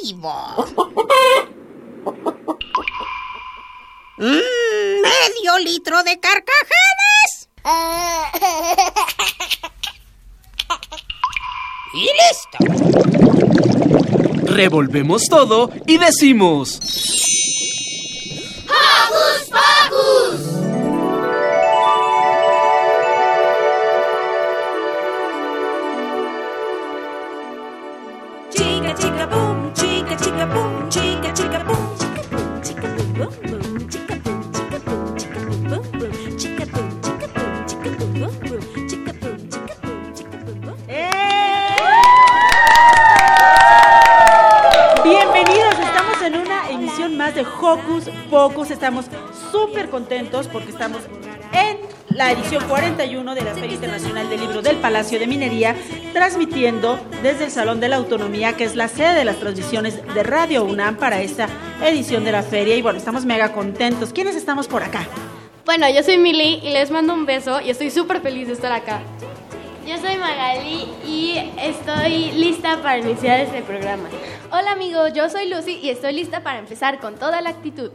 Plumas de pollo creativo. Medio litro de carcajadas. Y listo. Revolvemos todo y decimos... ¡Hocus Pocus! Chica, chica, boom, chica, chica, boom, chica, chica, boom, chica, boom, chica, boom, boom, chica, boom, chica, boom, chica, boom, boom, boom, chica, boom, chica, boom, chica, boom, boom, boom, chica, boom, chica, boom, chica, boom, boom. Bienvenidos, estamos en una emisión más de Hocus Pocus, estamos súper contentos porque estamos en la edición 41 de la Feria Internacional del Libro del Palacio de Minería, transmitiendo desde el Salón de la Autonomía, que es la sede de las transmisiones de Radio UNAM para esta edición de la feria. Y bueno, estamos mega contentos. ¿Quiénes estamos por acá? Bueno, yo soy Mili y les mando un beso y estoy súper feliz de estar acá. Yo soy Magali y estoy lista para iniciar este programa. Hola amigos, yo soy Lucy y estoy lista para empezar con toda la actitud.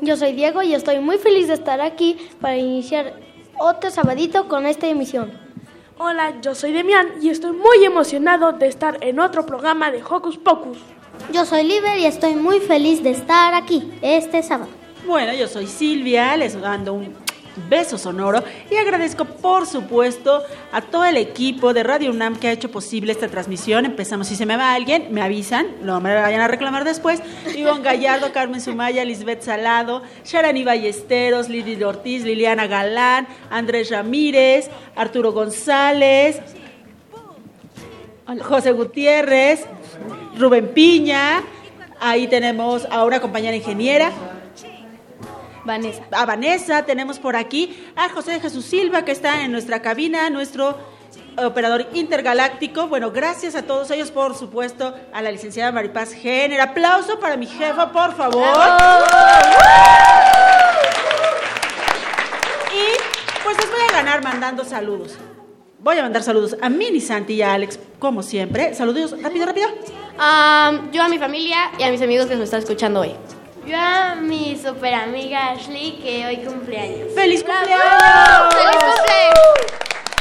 Yo soy Diego y estoy muy feliz de estar aquí para iniciar otro sabadito con esta emisión. Hola, yo soy Demián y estoy muy emocionado de estar en otro programa de Hocus Pocus. Yo soy Liber y estoy muy feliz de estar aquí este sábado. Bueno, yo soy Silvia, les mando un beso sonoro y agradezco por supuesto a todo el equipo de Radio UNAM que ha hecho posible esta transmisión. Empezamos, si se me va alguien, me avisan, no me vayan a reclamar después. Ivonne Gallardo, Carmen Sumaya, Lisbeth Salado, Sharani Ballesteros, Lili Ortiz, Liliana Galán, Andrés Ramírez, Arturo González, José Gutiérrez, Rubén Piña. Ahí tenemos a una compañera ingeniera, Vanessa. A Vanessa, tenemos por aquí a José de Jesús Silva, que está en nuestra cabina, nuestro operador intergaláctico. Bueno, gracias a todos ellos, por supuesto, a la licenciada Maripaz Jenner. Aplauso para mi jefa, por favor. Y pues les voy a ganar mandando saludos. Voy a mandar saludos a Mini, Santi y a Alex, como siempre. Saludos, rápido, rápido. Yo a mi familia y a mis amigos que nos están escuchando hoy. Yo a mi super amiga Ashley, que hoy cumpleaños. ¡Feliz cumpleaños! ¡Feliz cumpleaños!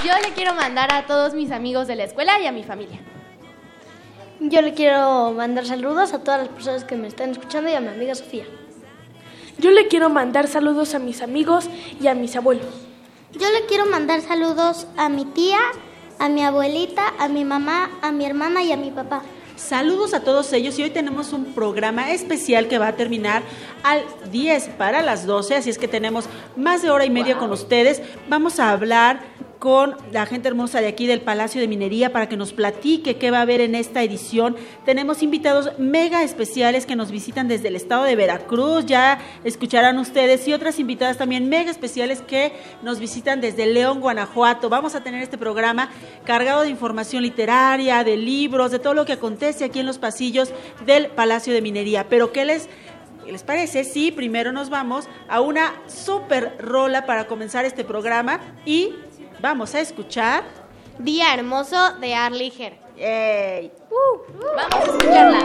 Yo le quiero mandar a todos mis amigos de la escuela y a mi familia. Yo le quiero mandar saludos a todas las personas que me están escuchando y a mi amiga Sofía. Yo le quiero mandar saludos a mis amigos y a mis abuelos. Yo le quiero mandar saludos a mi tía, a mi abuelita, a mi mamá, a mi hermana y a mi papá. Saludos a todos ellos y hoy tenemos un programa especial que va a terminar al 10 para las 12, así es que tenemos más de hora y media con ustedes. Vamos a hablar con la gente hermosa de aquí del Palacio de Minería para que nos platique qué va a haber en esta edición. Tenemos invitados mega especiales que nos visitan desde el estado de Veracruz, ya escucharán ustedes, y otras invitadas también mega especiales que nos visitan desde León, Guanajuato. Vamos a tener este programa cargado de información literaria, de libros, de todo lo que acontece aquí en los pasillos del Palacio de Minería. Pero ¿qué les parece? Sí, primero nos vamos a una super rola para comenzar este programa y... vamos a escuchar Día Hermoso de Arlie Herr. ¡Yay! Vamos a escucharla.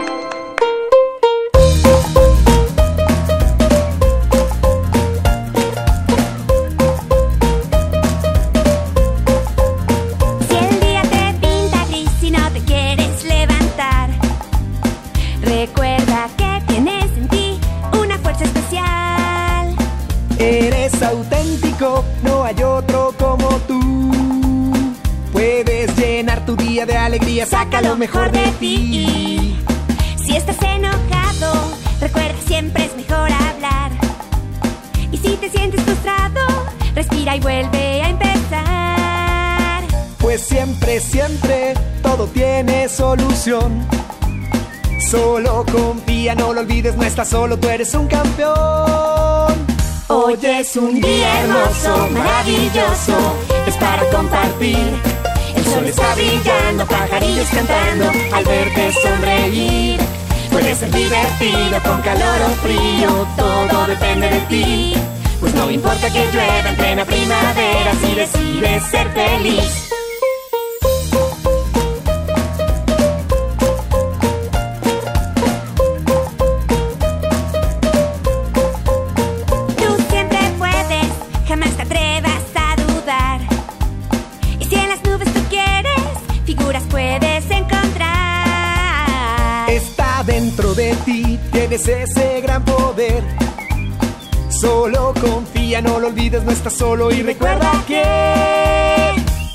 Si el día te pinta gris y no te quieres levantar, recuerda que tienes en ti una fuerza especial. Eres auténtico, no hay otro como tú. Puedes llenar tu día de alegría, saca lo mejor de ti. Si estás enojado, recuerda siempre es mejor hablar. Y si te sientes frustrado, respira y vuelve a empezar. Pues siempre, siempre, todo tiene solución. Solo confía, no lo olvides, no estás solo, tú eres un campeón. Hoy es un día hermoso, maravilloso, es para compartir. El sol está brillando, pajarillos cantando, al verte sonreír. Puede ser divertido, con calor o frío, todo depende de ti. Pues no importa que llueva en plena primavera, si decides ser feliz. De ti tienes ese gran poder. Solo confía, no lo olvides, no estás solo y recuerda que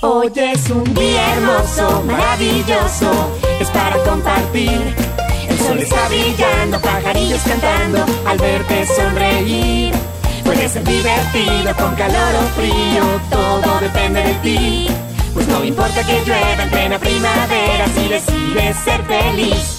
hoy es un día hermoso, maravilloso, es para compartir. El sol está brillando, pajarillos cantando, al verte sonreír. Puede ser divertido, con calor o frío, todo depende de ti. Pues no importa que llueva en plena primavera, si decides ser feliz.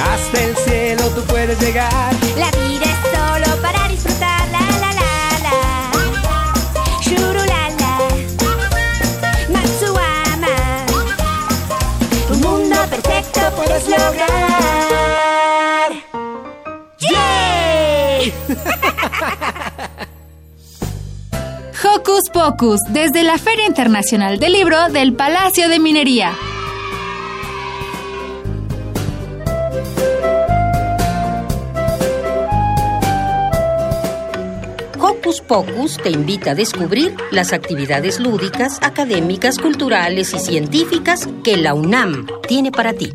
Hasta el cielo tú puedes llegar. La vida es solo para disfrutar. La la la la. Shurulala. Matsuama. Un mundo perfecto puedes lograr. ¡Yay! Hocus Pocus, desde la Feria Internacional del Libro del Palacio de Minería. Hocus Pocus te invita a descubrir las actividades lúdicas, académicas, culturales y científicas que la UNAM tiene para ti.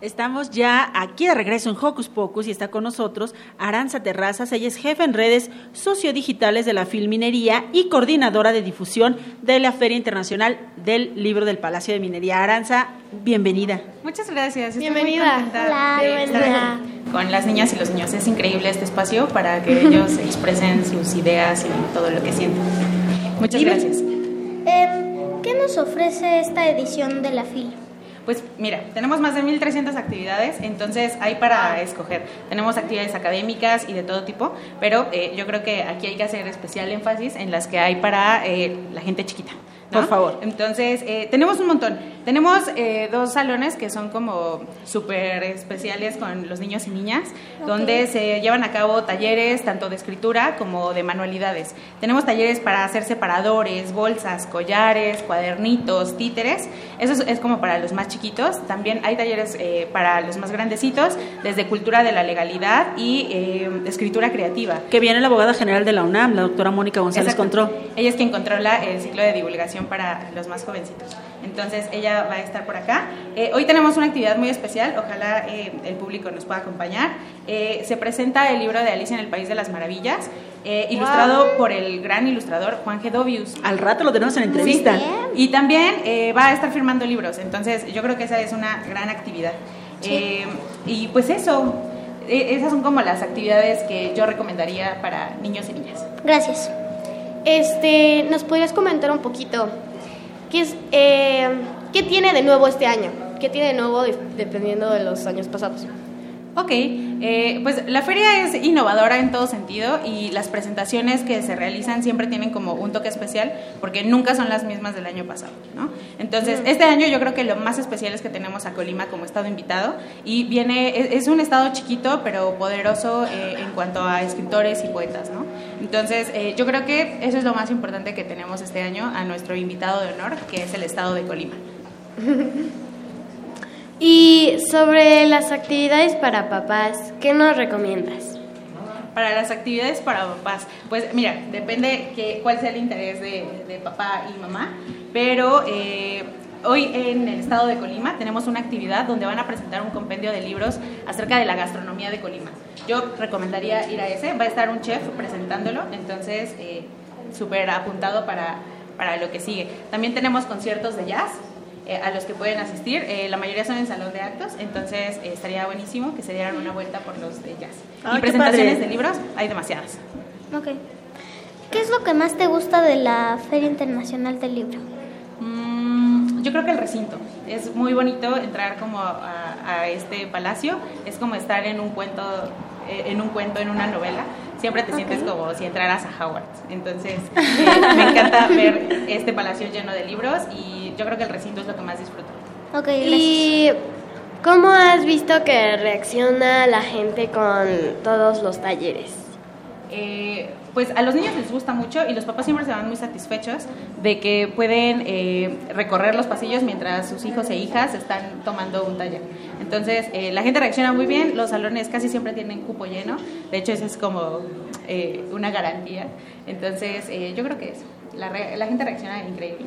Estamos ya aquí de regreso en Hocus Pocus y está con nosotros Aranza Terrazas. Ella es jefa en redes sociodigitales de la Filminería y coordinadora de difusión de la Feria Internacional del Libro del Palacio de Minería. Aranza, bienvenida. Muchas gracias. Bienvenida. Hola, bienvenida. Con las niñas y los niños. Es increíble este espacio para que ellos expresen sus ideas y todo lo que sienten. Muchas gracias. ¿Qué nos ofrece esta edición de la Fil? Pues mira, tenemos más de 1,300 actividades, entonces hay para escoger. Tenemos actividades académicas y de todo tipo, pero yo creo que aquí hay que hacer especial énfasis en las que hay para la gente chiquita, ¿no? Por favor. Entonces, tenemos un montón. Tenemos dos salones que son como súper especiales con los niños y niñas, okay, donde se llevan a cabo talleres tanto de escritura como de manualidades. Tenemos talleres para hacer separadores, bolsas, collares, cuadernitos, títeres. Eso es como para los más chiquitos. También hay talleres para los más grandecitos, desde cultura de la legalidad y escritura creativa. Que viene la abogada general de la UNAM, la doctora Mónica González Contró. Ella es quien controla el ciclo de divulgación para los más jovencitos. Entonces, ella va a estar por acá. Hoy tenemos una actividad muy especial, ojalá el público nos pueda acompañar. Se presenta el libro de Alicia en el País de las Maravillas, ilustrado por el gran ilustrador Juan Gedovius. Al rato lo tenemos en entrevista. Sí. Y también va a estar firmando libros, entonces yo creo que esa es una gran actividad. Sí. Y pues eso, esas son como las actividades que yo recomendaría para niños y niñas. Gracias. ¿Nos podrías comentar un poquito ¿qué tiene de nuevo este año? ¿Qué tiene de nuevo dependiendo de los años pasados? Ok, pues la feria es innovadora en todo sentido y las presentaciones que se realizan siempre tienen como un toque especial porque nunca son las mismas del año pasado, ¿no? Entonces, este año yo creo que lo más especial es que tenemos a Colima como estado invitado y viene, es un estado chiquito pero poderoso en cuanto a escritores y poetas, ¿no? Entonces, yo creo que eso es lo más importante que tenemos este año a nuestro invitado de honor, que es el estado de Colima. Y sobre las actividades para papás, ¿qué nos recomiendas? Para las actividades para papás, pues mira, depende cuál sea el interés de papá y mamá, pero Hoy en el estado de Colima tenemos una actividad donde van a presentar un compendio de libros acerca de la gastronomía de Colima. Yo recomendaría ir a ese, va a estar un chef presentándolo, entonces súper apuntado para lo que sigue. También tenemos conciertos de jazz a los que pueden asistir, la mayoría son en salón de actos, entonces estaría buenísimo que se dieran una vuelta por los de jazz. Ay, y presentaciones de libros, hay demasiadas. Ok. ¿Qué es lo que más te gusta de la Feria Internacional del Libro? Yo creo que el recinto. Es muy bonito entrar como a este palacio. Es como estar en un cuento, en una novela. Siempre te sientes como si entraras a Howard. Entonces, me encanta ver este palacio lleno de libros y yo creo que el recinto es lo que más disfruto. Ok, gracias. ¿Y cómo has visto que reacciona la gente con todos los talleres? Pues a los niños les gusta mucho y los papás siempre se van muy satisfechos de que pueden recorrer los pasillos mientras sus hijos e hijas están tomando un taller. Entonces, la gente reacciona muy bien, los salones casi siempre tienen cupo lleno, de hecho eso es como una garantía. Entonces, yo creo que eso, la gente reacciona increíble.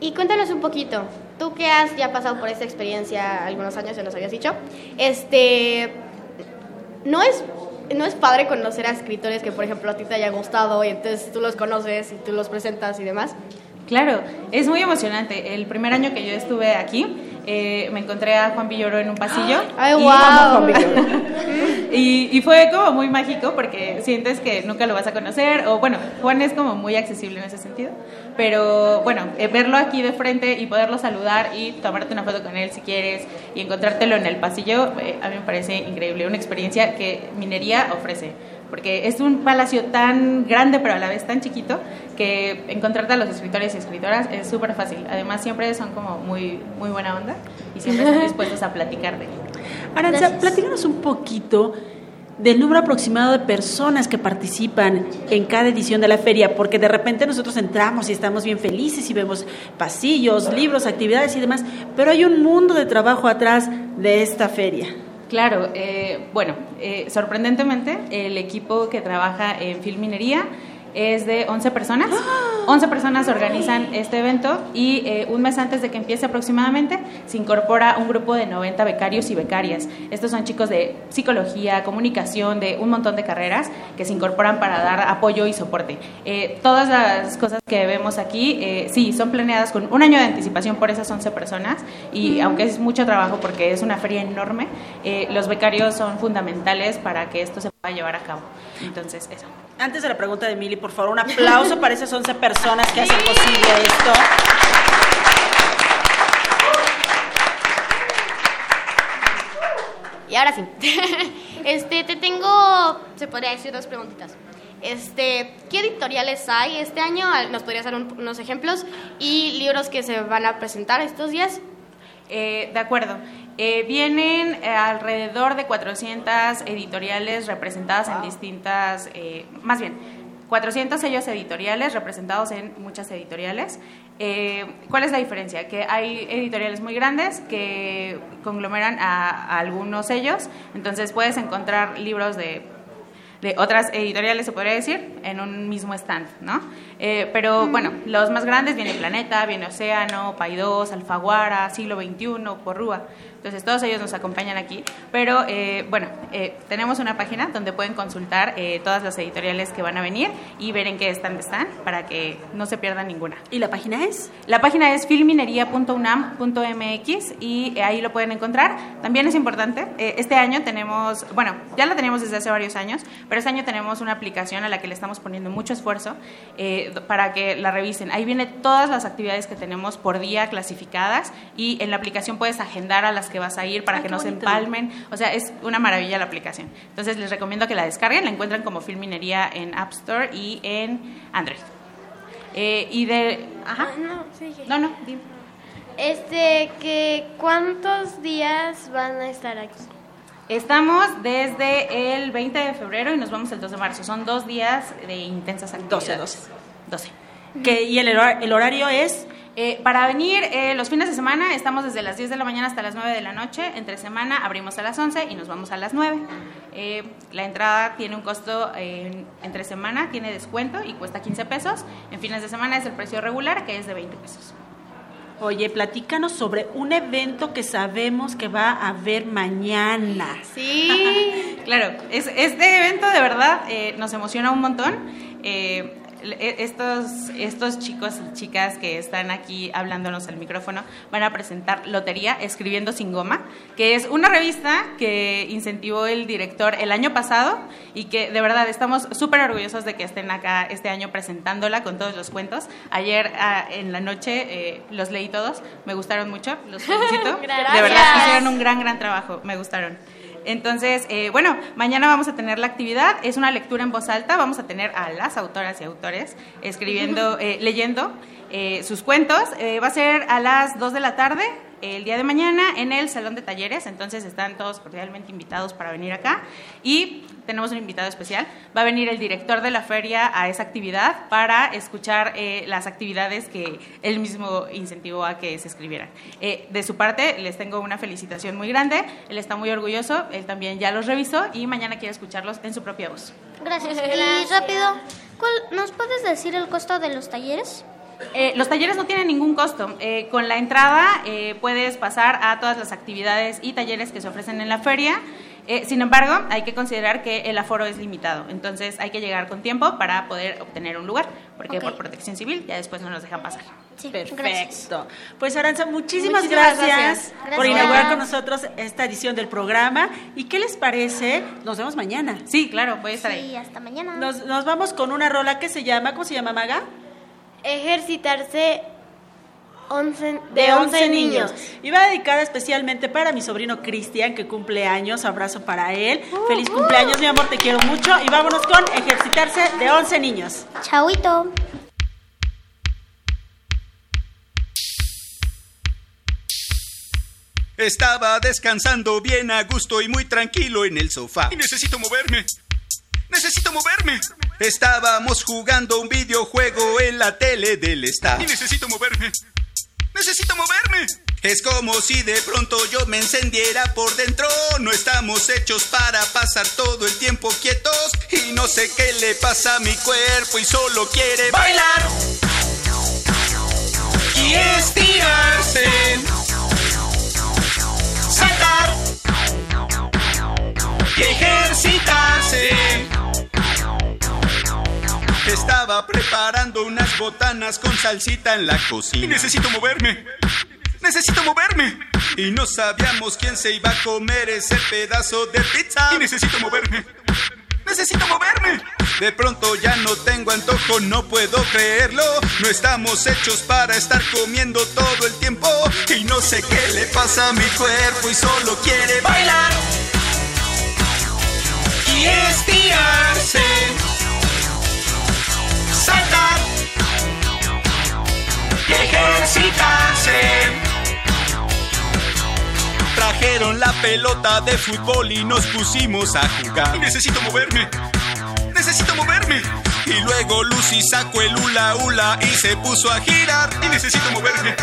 Y cuéntanos un poquito, tú que has ya pasado por esta experiencia algunos años, ya nos habías dicho, ¿No es padre conocer a escritores que, por ejemplo, a ti te haya gustado y entonces tú los conoces y tú los presentas y demás? Claro, es muy emocionante. El primer año que yo estuve aquí, me encontré a Juan Villoro en un pasillo. ¡Ay, wow! Y fue como muy mágico porque sientes que nunca lo vas a conocer. O bueno, Juan es como muy accesible en ese sentido. Pero bueno, verlo aquí de frente y poderlo saludar y tomarte una foto con él si quieres y encontrártelo en el pasillo, a mí me parece increíble. Una experiencia que Minería ofrece. Porque es un palacio tan grande, pero a la vez tan chiquito, que encontrarte a los escritores y escritoras es súper fácil. Además, siempre son como muy, muy buena onda y siempre están dispuestos a platicar de él. Aranza, platícanos un poquito del número aproximado de personas que participan en cada edición de la feria, porque de repente nosotros entramos y estamos bien felices y vemos pasillos, libros, actividades y demás, pero hay un mundo de trabajo atrás de esta feria. Claro, sorprendentemente el equipo que trabaja en Minería es de 11 personas. 11 personas organizan este evento y un mes antes de que empiece aproximadamente se incorpora un grupo de 90 becarios y becarias. Estos son chicos de psicología, comunicación, de un montón de carreras que se incorporan para dar apoyo y soporte. Todas las cosas que vemos aquí, sí, son planeadas con un año de anticipación por esas 11 personas y aunque es mucho trabajo porque es una feria enorme, los becarios son fundamentales para que esto se pueda llevar a cabo. Entonces, eso. Antes de la pregunta de Mili, por favor, un aplauso para esas 11 personas que hacen posible esto. Y ahora sí, te tengo, se podría decir, dos preguntitas. ¿Qué editoriales hay este año? ¿Nos podrías dar unos ejemplos? ¿Y libros que se van a presentar estos días? De acuerdo. Vienen alrededor de 400 editoriales representadas en distintas, 400 sellos editoriales representados en muchas editoriales. ¿Cuál es la diferencia? Que hay editoriales muy grandes que conglomeran a algunos sellos, entonces puedes encontrar libros de otras editoriales, se podría decir, en un mismo stand, ¿no? Pero bueno, los más grandes vienen Planeta, viene Océano, Paidós, Alfaguara, Siglo XXI, Porrúa. Entonces todos ellos nos acompañan aquí, pero tenemos una página donde pueden consultar todas las editoriales que van a venir y ver en qué stand están para que no se pierdan ninguna. ¿Y la página es? La página es filmineria.unam.mx y ahí lo pueden encontrar. También es importante, este año tenemos, ya la tenemos desde hace varios años, pero este año tenemos una aplicación a la que le estamos poniendo mucho esfuerzo para que la revisen. Ahí vienen todas las actividades que tenemos por día clasificadas y en la aplicación puedes agendar a las que vas a ir para que no se empalmen. O sea, es una maravilla la aplicación. Entonces, les recomiendo que la descarguen. La encuentran como Minería en App Store y en Android. Dime. ¿Cuántos días van a estar aquí? Estamos desde el 20 de febrero y nos vamos el 2 de marzo. Son 2 días de intensas actividades. 12. ¿Qué, y el horario es...? Para venir los fines de semana estamos desde las 10 de la mañana hasta las 9 de la noche. Entre semana abrimos a las 11 y nos vamos a las 9. La entrada tiene un costo entre semana, tiene descuento y cuesta $15. En fines de semana es el precio regular, que es de $20. Oye, platícanos sobre un evento que sabemos que va a haber mañana. Sí, claro. Este evento de verdad nos emociona un montón. Estos chicos y chicas que están aquí hablándonos al micrófono van a presentar Lotería, Escribiendo sin Goma, que es una revista que incentivó el director el año pasado y que de verdad estamos súper orgullosos de que estén acá este año presentándola con todos los cuentos. Ayer en la noche los leí todos, me gustaron mucho, los felicito. Gracias. De verdad, hicieron un gran trabajo, me gustaron. Entonces, bueno, mañana vamos a tener la actividad, es una lectura en voz alta, vamos a tener a las autoras y autores escribiendo, leyendo sus cuentos. Va a ser a las 2 de la tarde, el día de mañana, en el Salón de Talleres, entonces están todos cordialmente invitados para venir acá. Y tenemos un invitado especial, va a venir el director de la feria a esa actividad para escuchar las actividades que él mismo incentivó a que se escribieran. De su parte, les tengo una felicitación muy grande, él está muy orgulloso, él también ya los revisó y mañana quiere escucharlos en su propia voz. Gracias. Y rápido, ¿nos puedes decir el costo de los talleres? Los talleres no tienen ningún costo. Con la entrada puedes pasar a todas las actividades y talleres que se ofrecen en la feria. Sin embargo, hay que considerar que el aforo es limitado, entonces hay que llegar con tiempo para poder obtener un lugar, porque por protección civil ya después no nos dejan pasar. Sí, perfecto. Gracias. Pues Aranza, muchísimas gracias por inaugurar con nosotros esta edición del programa. ¿Y qué les parece? Nos vemos mañana. Sí, claro, voy a estar ahí. Sí, hasta mañana. Nos vamos con una rola que se llama, ¿cómo se llama, Maga? Ejercitarse 11 niños. Y va dedicada especialmente para mi sobrino Cristian, que cumple años. Abrazo para él. Feliz cumpleaños, mi amor, te quiero mucho. Y vámonos con Ejercitarse de 11 niños. Chauito. Estaba descansando bien a gusto y muy tranquilo en el sofá. Y necesito moverme. Estábamos jugando un videojuego en la tele del staff. Y necesito moverme. Es como si de pronto yo me encendiera por dentro. No estamos hechos para pasar todo el tiempo quietos. Y no sé qué le pasa a mi cuerpo y solo quiere bailar y estirarse, saltar y ejercitarse. Estaba preparando unas botanas con salsita en la cocina. Y necesito moverme. Y no sabíamos quién se iba a comer ese pedazo de pizza. Y necesito moverme. De pronto ya no tengo antojo, no puedo creerlo. No estamos hechos para estar comiendo todo el tiempo. Y no sé qué le pasa a mi cuerpo y solo quiere bailar y estirarse, saltar y ejercitarse. Trajeron la pelota de fútbol y nos pusimos a jugar. Y necesito moverme. Y luego Lucy sacó el hula hula y se puso a girar. Y necesito moverme.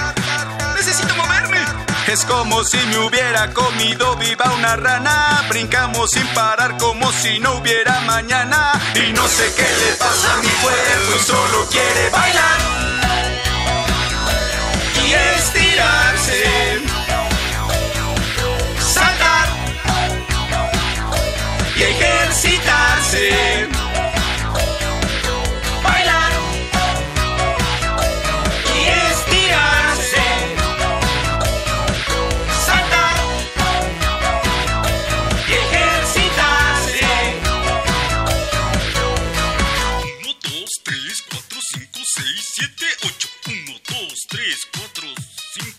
Es como si me hubiera comido viva una rana. Brincamos sin parar como si no hubiera mañana. Y no sé qué le pasa a mi cuerpo y solo quiere bailar y estirarse, saltar y ejercitarse, bailar y estirarse, saltar y ejercitarse. 1, 2, 3, 4, 5, 6, 7, 8. 1, 2, 3, 4,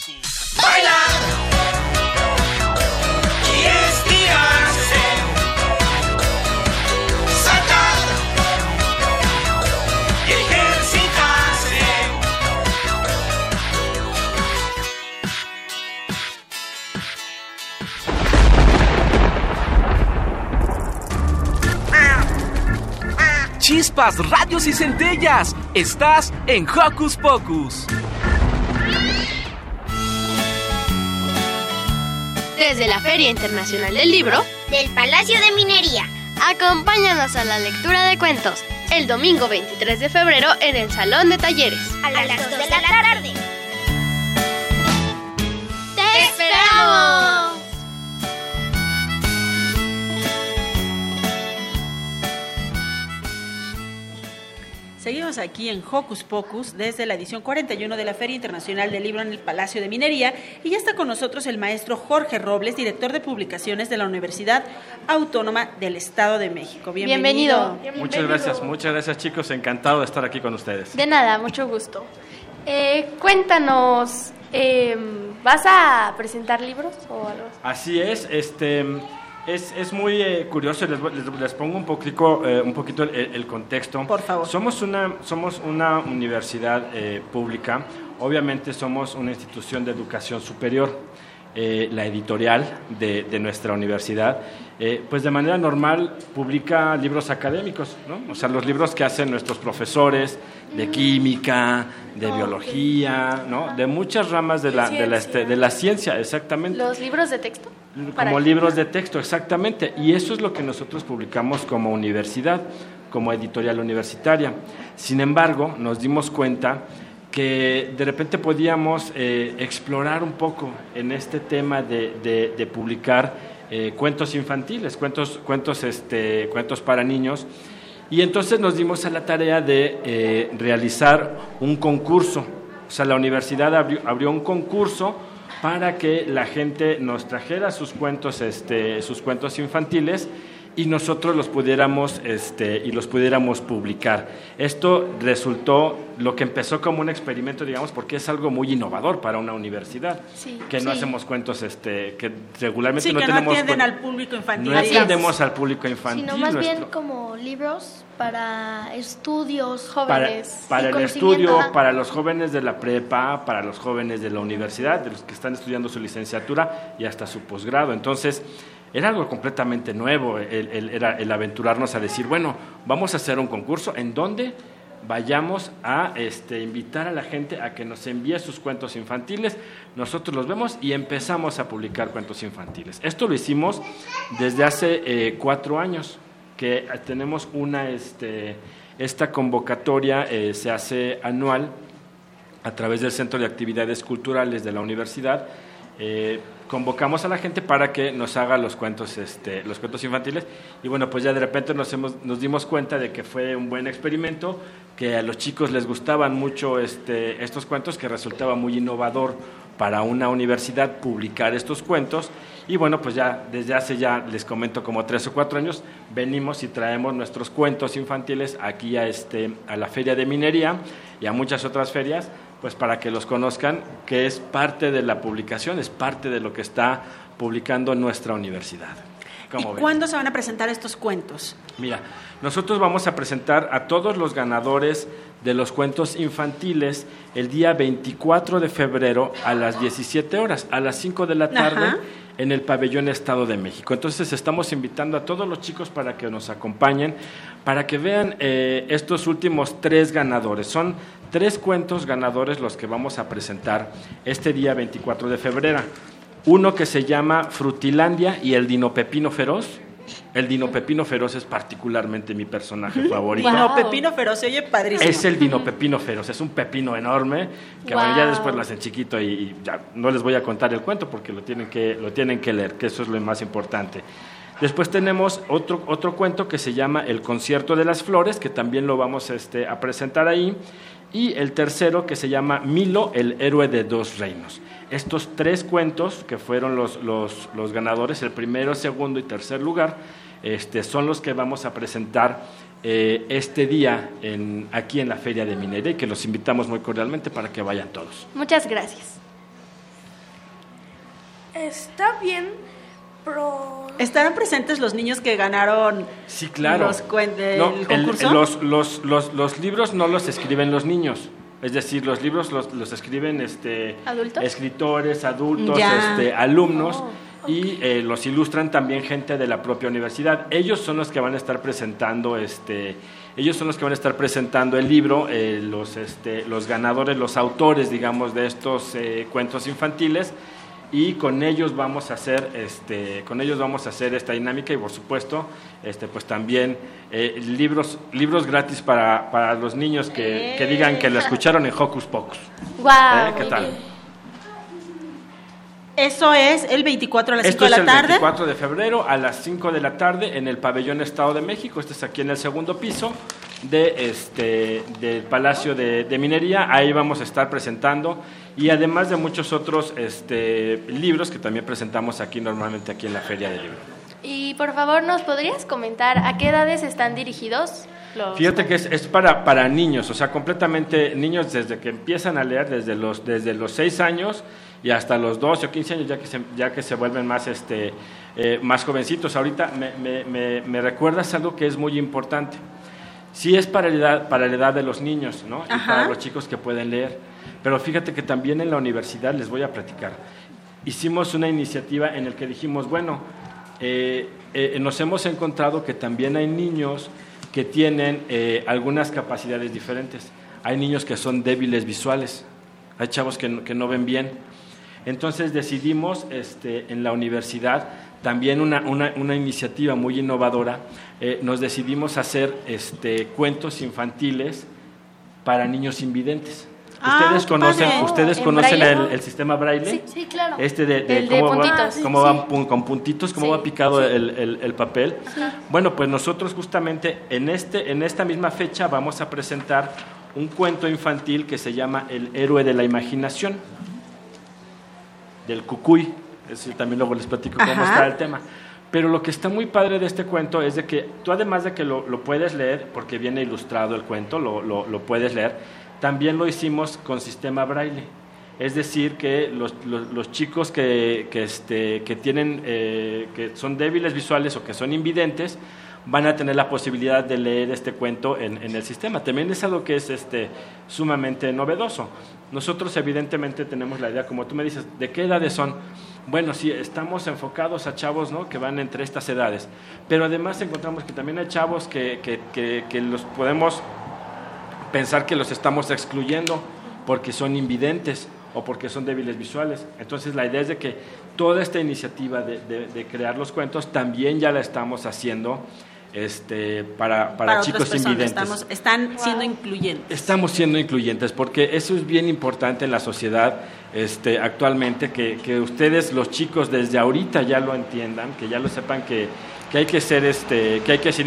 5. Bailar y estirarse. Chispas, rayos y centellas. Estás en Hocus Pocus. Desde la Feria Internacional del Libro del Palacio de Minería. Acompáñanos a la lectura de cuentos el domingo 23 de febrero en el Salón de Talleres a las 2 de la tarde. ¡Vamos! Seguimos aquí en Hocus Pocus desde la edición 41 de la Feria Internacional del Libro en el Palacio de Minería y ya está con nosotros el maestro Jorge Robles, director de publicaciones de la Universidad Autónoma del Estado de México. Bienvenido. Muchas gracias chicos, encantado de estar aquí con ustedes. De nada, mucho gusto. Cuéntanos, ¿vas a presentar libros o algo así? Así es, Es muy curioso, les pongo un poquito el contexto. Por favor. Somos una universidad pública, obviamente somos una institución de educación superior. La editorial de nuestra universidad, pues de manera normal publica libros académicos, ¿no? O sea, los libros que hacen nuestros profesores de química, de biología, ¿no? De muchas ramas de la ciencia, exactamente. ¿Los libros de texto? Como libros de texto, exactamente. Y eso es lo que nosotros publicamos como universidad, como editorial universitaria. Sin embargo, nos dimos cuenta que de repente podíamos explorar un poco en este tema de publicar cuentos infantiles, cuentos para niños, y entonces nos dimos a la tarea de realizar un concurso. O sea, la universidad abrió un concurso para que la gente nos trajera sus cuentos infantiles y nosotros los pudiéramos publicar. Esto resultó lo que empezó como un experimento, digamos, porque es algo muy innovador para una universidad, no hacemos cuentos que regularmente no tenemos. Sí, que no atienden al público infantil. No atendemos al público infantil. Sino más bien como libros para estudios jóvenes. Para el estudio, para los jóvenes de la prepa, para los jóvenes de la universidad, de los que están estudiando su licenciatura y hasta su posgrado. Entonces, era algo completamente nuevo el aventurarnos a decir, bueno, vamos a hacer un concurso en donde vayamos a invitar a la gente a que nos envíe sus cuentos infantiles, nosotros los vemos y empezamos a publicar cuentos infantiles. Esto lo hicimos desde hace 4 años, que tenemos esta convocatoria, se hace anual a través del Centro de Actividades Culturales de la Universidad. Convocamos a la gente para que nos haga los cuentos infantiles y bueno, pues ya de repente nos dimos cuenta de que fue un buen experimento, que a los chicos les gustaban mucho estos cuentos, que resultaba muy innovador para una universidad publicar estos cuentos y bueno, pues ya desde hace les comento como 3 o 4 años venimos y traemos nuestros cuentos infantiles aquí a la Feria de Minería y a muchas otras ferias, pues para que los conozcan, que es parte de la publicación, es parte de lo que está publicando nuestra universidad. ¿Cómo ven? ¿Cuándo se van a presentar estos cuentos? Mira, nosotros vamos a presentar a todos los ganadores de los cuentos infantiles el día 24 de febrero a las 17 horas, a las 5 de la tarde. Ajá. En el pabellón Estado de México. Entonces estamos invitando a todos los chicos para que nos acompañen, para que vean estos últimos 3 ganadores. Son 3 cuentos ganadores los que vamos a presentar este día 24 de febrero. Uno que se llama Frutilandia y el Dino Pepino Feroz. El Dino Pepino Feroz es particularmente mi personaje favorito. Wow. Pepino Feroz, se oye padrísimo. Es el Dino Pepino Feroz, es un pepino enorme que wow. Bueno, ya después lo hacen chiquito y ya no les voy a contar el cuento porque lo tienen que leer, que eso es lo más importante. Después tenemos otro cuento que se llama El Concierto de las Flores, que también lo vamos a presentar ahí. Y el tercero que se llama Milo, el héroe de 2 reinos. Estos 3 cuentos que fueron los ganadores, el primero, segundo y tercer lugar, son los que vamos a presentar este día aquí en la Feria de Minería y que los invitamos muy cordialmente para que vayan todos. Muchas gracias. Está bien. ¿Estarán presentes los niños que ganaron? Sí, claro. ¿El concurso? Los libros no los escriben los niños. Es decir, los libros los escriben ¿adultos? Escritores, adultos, alumnos. Okay. Y los ilustran también gente de la propia universidad. Ellos son los que van a estar presentando el libro, los ganadores, los autores, digamos, de estos cuentos infantiles. Y con ellos vamos a hacer esta dinámica y por supuesto pues también libros gratis para los niños que digan que lo escucharon en Hocus Pocus. Wow, ¿qué tal? Eso es el 24 a las 5 de la tarde. Esto es el 24 de febrero a las 5 de la tarde en el Pabellón Estado de México. Este es aquí en el segundo piso del Palacio de Minería. Ahí vamos a estar presentando, y además de muchos otros libros que también presentamos aquí normalmente aquí en la Feria del Libro. Y por favor, ¿nos podrías comentar a qué edades están dirigidos? Fíjate que es para niños, o sea, completamente niños desde que empiezan a leer, desde los 6 años y hasta los 12 o 15 años, ya que se vuelven más, más jovencitos. Ahorita me recuerdas algo que es muy importante. Sí es para la edad de los niños, ¿no? Ajá. Y para los chicos que pueden leer. Pero fíjate que también en la universidad, les voy a platicar, hicimos una iniciativa en la que dijimos, bueno, nos hemos encontrado que también hay niños que tienen algunas capacidades diferentes. Hay niños que son débiles visuales, hay chavos que no ven bien. Entonces decidimos en la universidad también una iniciativa muy innovadora. Nos decidimos hacer cuentos infantiles para niños invidentes. ¿Ustedes conocen el sistema Braille? Sí, claro. Cómo van picado el papel. Sí. Bueno, pues nosotros justamente en esta misma fecha vamos a presentar un cuento infantil que se llama El héroe de la imaginación, del Cucuy. Eso también luego les platico cómo está el tema. Pero lo que está muy padre de este cuento es de que tú, además de que lo puedes leer, porque viene ilustrado el cuento, lo puedes leer, también lo hicimos con sistema Braille. Es decir, que los chicos que son débiles visuales o que son invidentes van a tener la posibilidad de leer este cuento en el sistema. También es algo que es sumamente novedoso. Nosotros evidentemente tenemos la idea, como tú me dices, ¿de qué edades son? Bueno, sí, estamos enfocados a chavos, ¿no?, que van entre estas edades, pero además encontramos que también hay chavos que los podemos pensar que los estamos excluyendo porque son invidentes o porque son débiles visuales. Entonces la idea es de que toda esta iniciativa de crear los cuentos también ya la estamos haciendo para chicos invidentes. Están siendo incluyentes. Estamos siendo incluyentes, porque eso es bien importante en la sociedad actualmente, que ustedes, los chicos, desde ahorita ya lo entiendan, que ya lo sepan, que hay que ser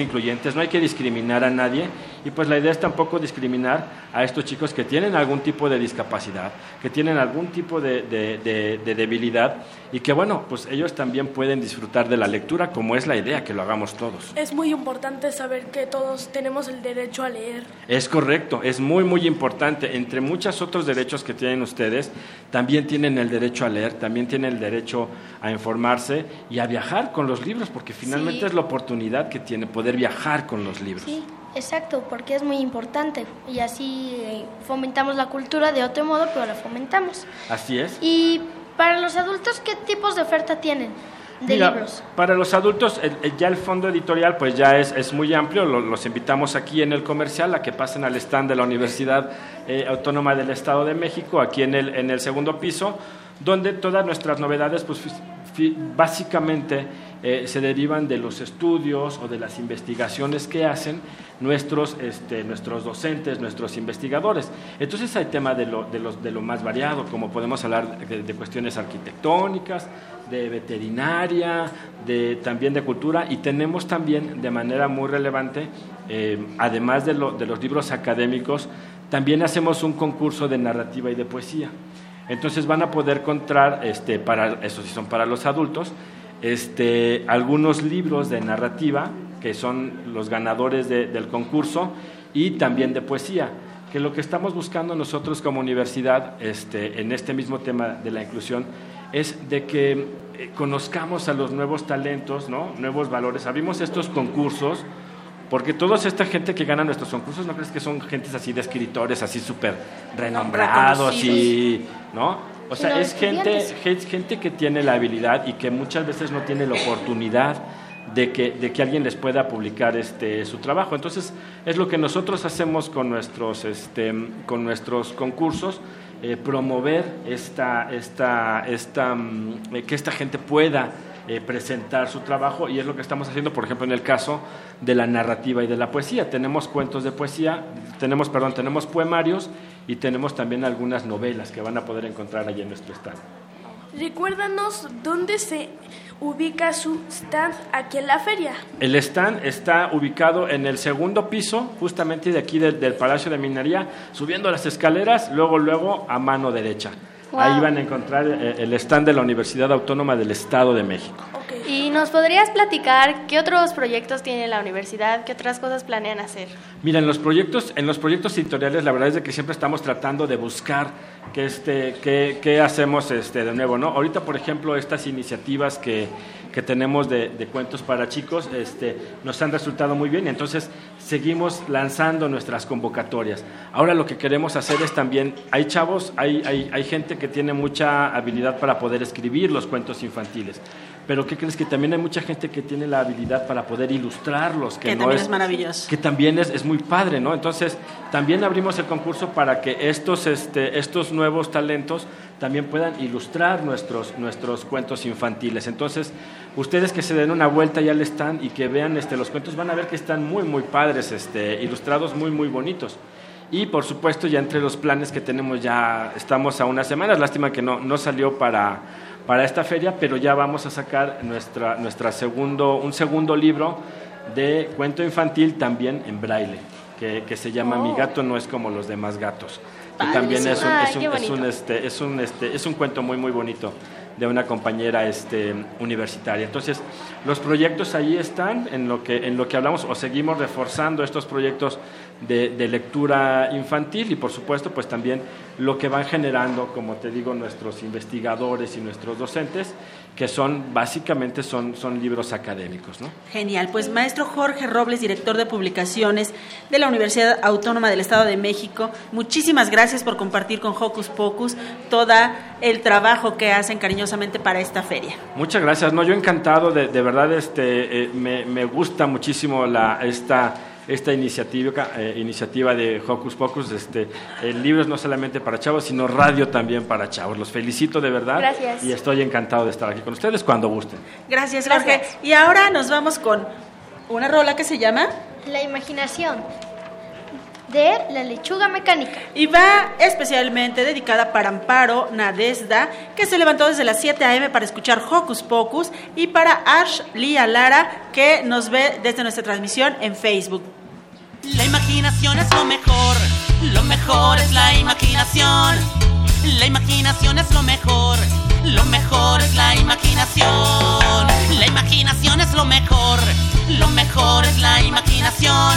incluyentes, no hay que discriminar a nadie. Y pues la idea es tampoco discriminar a estos chicos que tienen algún tipo de discapacidad, que tienen algún tipo de debilidad, y que, bueno, pues ellos también pueden disfrutar de la lectura, como es la idea, que lo hagamos todos. Es muy importante saber que todos tenemos el derecho a leer. Es correcto, es muy, muy importante. Entre muchos otros derechos que tienen ustedes, también tienen el derecho a leer, también tienen el derecho a informarse y a viajar con los libros, porque finalmente es la oportunidad que tiene poder viajar con los libros. Sí. Exacto, porque es muy importante, y así fomentamos la cultura de otro modo, pero la fomentamos. Así es. Y para los adultos, ¿qué tipos de oferta tienen de libros? Para los adultos, ya el fondo editorial pues ya es muy amplio. Los invitamos aquí en el comercial a que pasen al stand de la Universidad Autónoma del Estado de México, aquí en el segundo piso, donde todas nuestras novedades pues básicamente se derivan de los estudios o de las investigaciones que hacen nuestros docentes, nuestros investigadores. Entonces hay tema de lo más variado, como podemos hablar de cuestiones arquitectónicas, de veterinaria, también de cultura, y tenemos también de manera muy relevante, además de los libros académicos, también hacemos un concurso de narrativa y de poesía. Entonces van a poder encontrar, eso sí son para los adultos, algunos libros de narrativa que son los ganadores del concurso, y también de poesía, que lo que estamos buscando nosotros como universidad en este mismo tema de la inclusión es de que conozcamos a los nuevos talentos, ¿no?, nuevos valores. Abrimos estos concursos porque toda esta gente que gana nuestros concursos, ¿no crees que son gentes así de escritores, así súper renombrados, y, ¿no? O sea, es gente que tiene la habilidad y que muchas veces no tiene la oportunidad de que alguien les pueda publicar su trabajo. Entonces, es lo que nosotros hacemos con nuestros concursos, promover que esta gente pueda presentar su trabajo, y es lo que estamos haciendo, por ejemplo, en el caso de la narrativa y de la poesía. Tenemos cuentos de poesía, tenemos poemarios, y tenemos también algunas novelas que van a poder encontrar allí en nuestro stand. Recuérdanos dónde se ubica su stand aquí en la feria. El stand está ubicado en el segundo piso, justamente de aquí del Palacio de Minería, subiendo las escaleras, luego a mano derecha. Wow. Ahí van a encontrar el stand de la Universidad Autónoma del Estado de México. Okay. ¿Y nos podrías platicar qué otros proyectos tiene la universidad? ¿Qué otras cosas planean hacer? Mira, en los proyectos editoriales la verdad es que siempre estamos tratando de buscar qué hacemos de nuevo, ¿no? Ahorita, por ejemplo, estas iniciativas que tenemos de cuentos para chicos nos han resultado muy bien, entonces seguimos lanzando nuestras convocatorias. Ahora lo que queremos hacer es también, hay chavos, hay gente que tiene mucha habilidad para poder escribir los cuentos infantiles, pero ¿qué crees? Que también hay mucha gente que tiene la habilidad para poder ilustrarlos, que no también es maravilloso, que también es muy padre, ¿no? Entonces también abrimos el concurso para que estos nuevos talentos también puedan ilustrar nuestros cuentos infantiles. Entonces, ustedes que se den una vuelta ya al stand y que vean los cuentos, van a ver que están muy, muy padres, ilustrados, muy, muy bonitos. Y, por supuesto, ya entre los planes que tenemos, ya estamos a unas semanas. Lástima que no salió para esta feria, pero ya vamos a sacar un segundo libro de cuento infantil también en braille, que se llama Mi gato no es como los demás gatos. Que también es un cuento muy muy bonito de una compañera universitaria. Entonces, los proyectos ahí están en lo que hablamos, o seguimos reforzando estos proyectos de lectura infantil, y por supuesto pues también lo que van generando, como te digo, nuestros investigadores y nuestros docentes, que básicamente son libros académicos, ¿no? Genial. Pues maestro Jorge Robles, director de publicaciones de la Universidad Autónoma del Estado de México, muchísimas gracias por compartir con Hocus Pocus todo el trabajo que hacen cariñosamente para esta feria. Muchas gracias. No, yo encantado, de verdad, me gusta muchísimo esta iniciativa de Hocus Pocus. Libros no solamente para chavos, sino radio también para chavos. Los felicito de verdad. Gracias. Y estoy encantado de estar aquí con ustedes cuando gusten. Gracias, Jorge. Y ahora nos vamos con una rola que se llama La Imaginación, de La Lechuga Mecánica. Y va especialmente dedicada para Amparo Nadezda, que se levantó desde las 7 a.m. para escuchar Hocus Pocus, y para Ash Lía Lara, que nos ve desde nuestra transmisión en Facebook. La imaginación es lo mejor es la imaginación. La imaginación es lo mejor es la imaginación. La imaginación es lo mejor es la imaginación.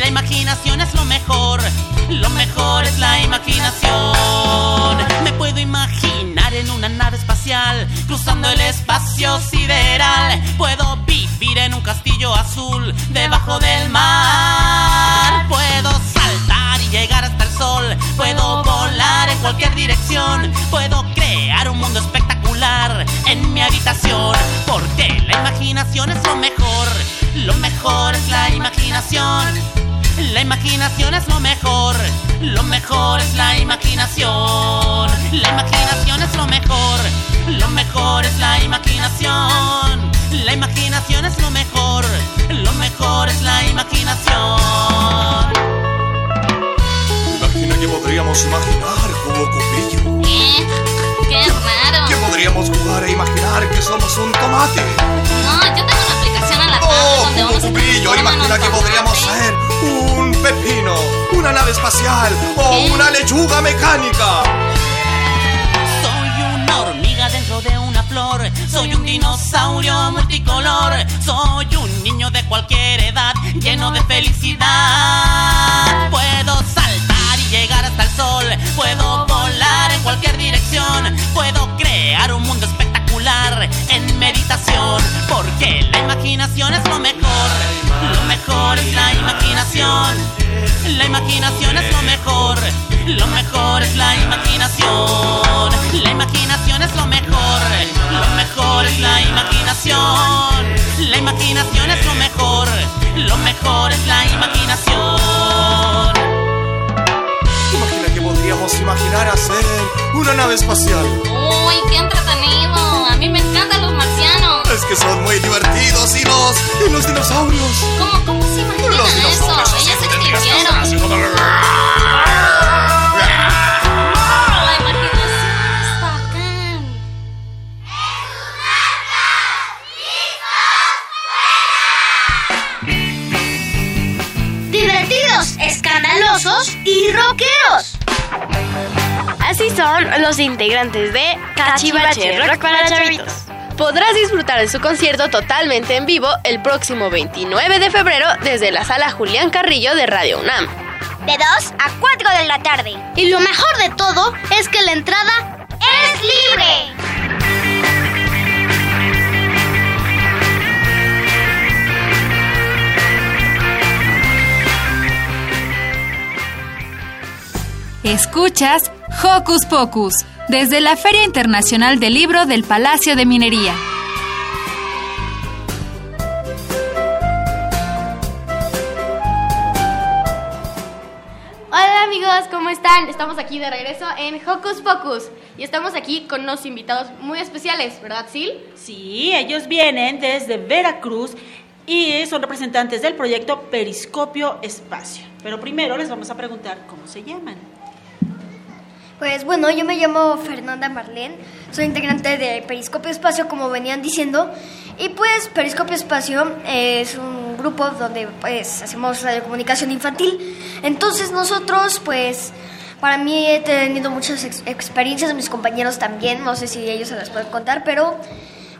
La imaginación es lo mejor es la imaginación. Me puedo imaginar en una nave espacial, cruzando el espacio sideral. Puedo vivir en un castillo azul, debajo del mar. Puedo saltar y llegar hasta el sol. Puedo volar en cualquier dirección. Puedo crear un mundo espectacular en mi habitación. Porque la imaginación es lo mejor. Lo mejor es la imaginación. La imaginación es lo mejor es la imaginación. La imaginación es lo mejor es la imaginación. La imaginación es lo mejor es la imaginación. Imagina que podríamos imaginar como Cupillo. ¡Qué raro! Que podríamos jugar e imaginar que somos un tomate. No, yo tengo una aplicación a la tabla donde vamos a imagina que podríamos ser un pepino, una nave espacial o una lechuga mecánica. Soy una hormiga dentro de una flor. Soy un dinosaurio multicolor. Soy un niño de cualquier edad, lleno de felicidad. Puedo saltar y llegar hasta el sol. Puedo volar en cualquier dirección. Puedo crear un mundo espectacular en meditación, porque la imaginación es lo mejor es la imaginación. La imaginación es lo mejor es la imaginación. La imaginación es lo mejor es la imaginación. La imaginación es lo mejor es la imaginación. Imagina que podríamos imaginar hacer una nave espacial. Uy, qué entretenido. A mí me encantan los marcianos. Es que son muy divertidos. Y los dinosaurios. ¿Cómo se imaginan eso? Ellos se extinguieron. La imaginación es bacán. novedosos y rockeros. Así son los integrantes de Cachibache, Rock para Chavitos. Podrás disfrutar de su concierto totalmente en vivo el próximo 29 de febrero desde la Sala Julián Carrillo de Radio UNAM. De 2 a 4 de la tarde. Y lo mejor de todo es que la entrada es libre. Escuchas Hocus Pocus, desde la Feria Internacional del Libro del Palacio de Minería. Hola amigos, ¿cómo están? Estamos aquí de regreso en Hocus Pocus y estamos aquí con unos invitados muy especiales, ¿verdad, Sil? Sí, ellos vienen desde Veracruz y son representantes del proyecto Periscopio Espacio. Pero primero les vamos a preguntar cómo se llaman. Pues bueno, yo me llamo Fernanda Marlene, soy integrante de Periscopio Espacio, como venían diciendo. Y pues Periscopio Espacio es un grupo donde pues hacemos radiocomunicación infantil. Entonces nosotros pues, para mí he tenido muchas experiencias, mis compañeros también, no sé si ellos se las pueden contar, pero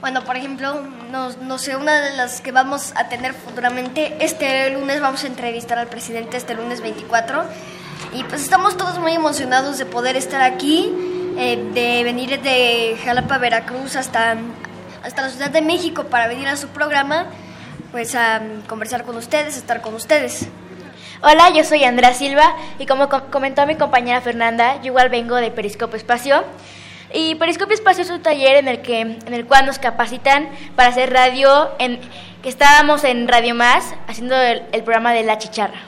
bueno, por ejemplo, no sé, una de las que vamos a tener futuramente, este lunes vamos a entrevistar al presidente, este lunes 24, y pues estamos todos muy emocionados de poder estar aquí, de venir de Xalapa, Veracruz, hasta la Ciudad de México para venir a su programa, pues a conversar con ustedes, a estar con ustedes. Hola, yo soy Andrea Silva, y como comentó mi compañera Fernanda, yo igual vengo de Periscopio Espacio. Y Periscopio Espacio es un taller en el cual nos capacitan para hacer radio, que estábamos en Radio Más haciendo el programa de La Chicharra.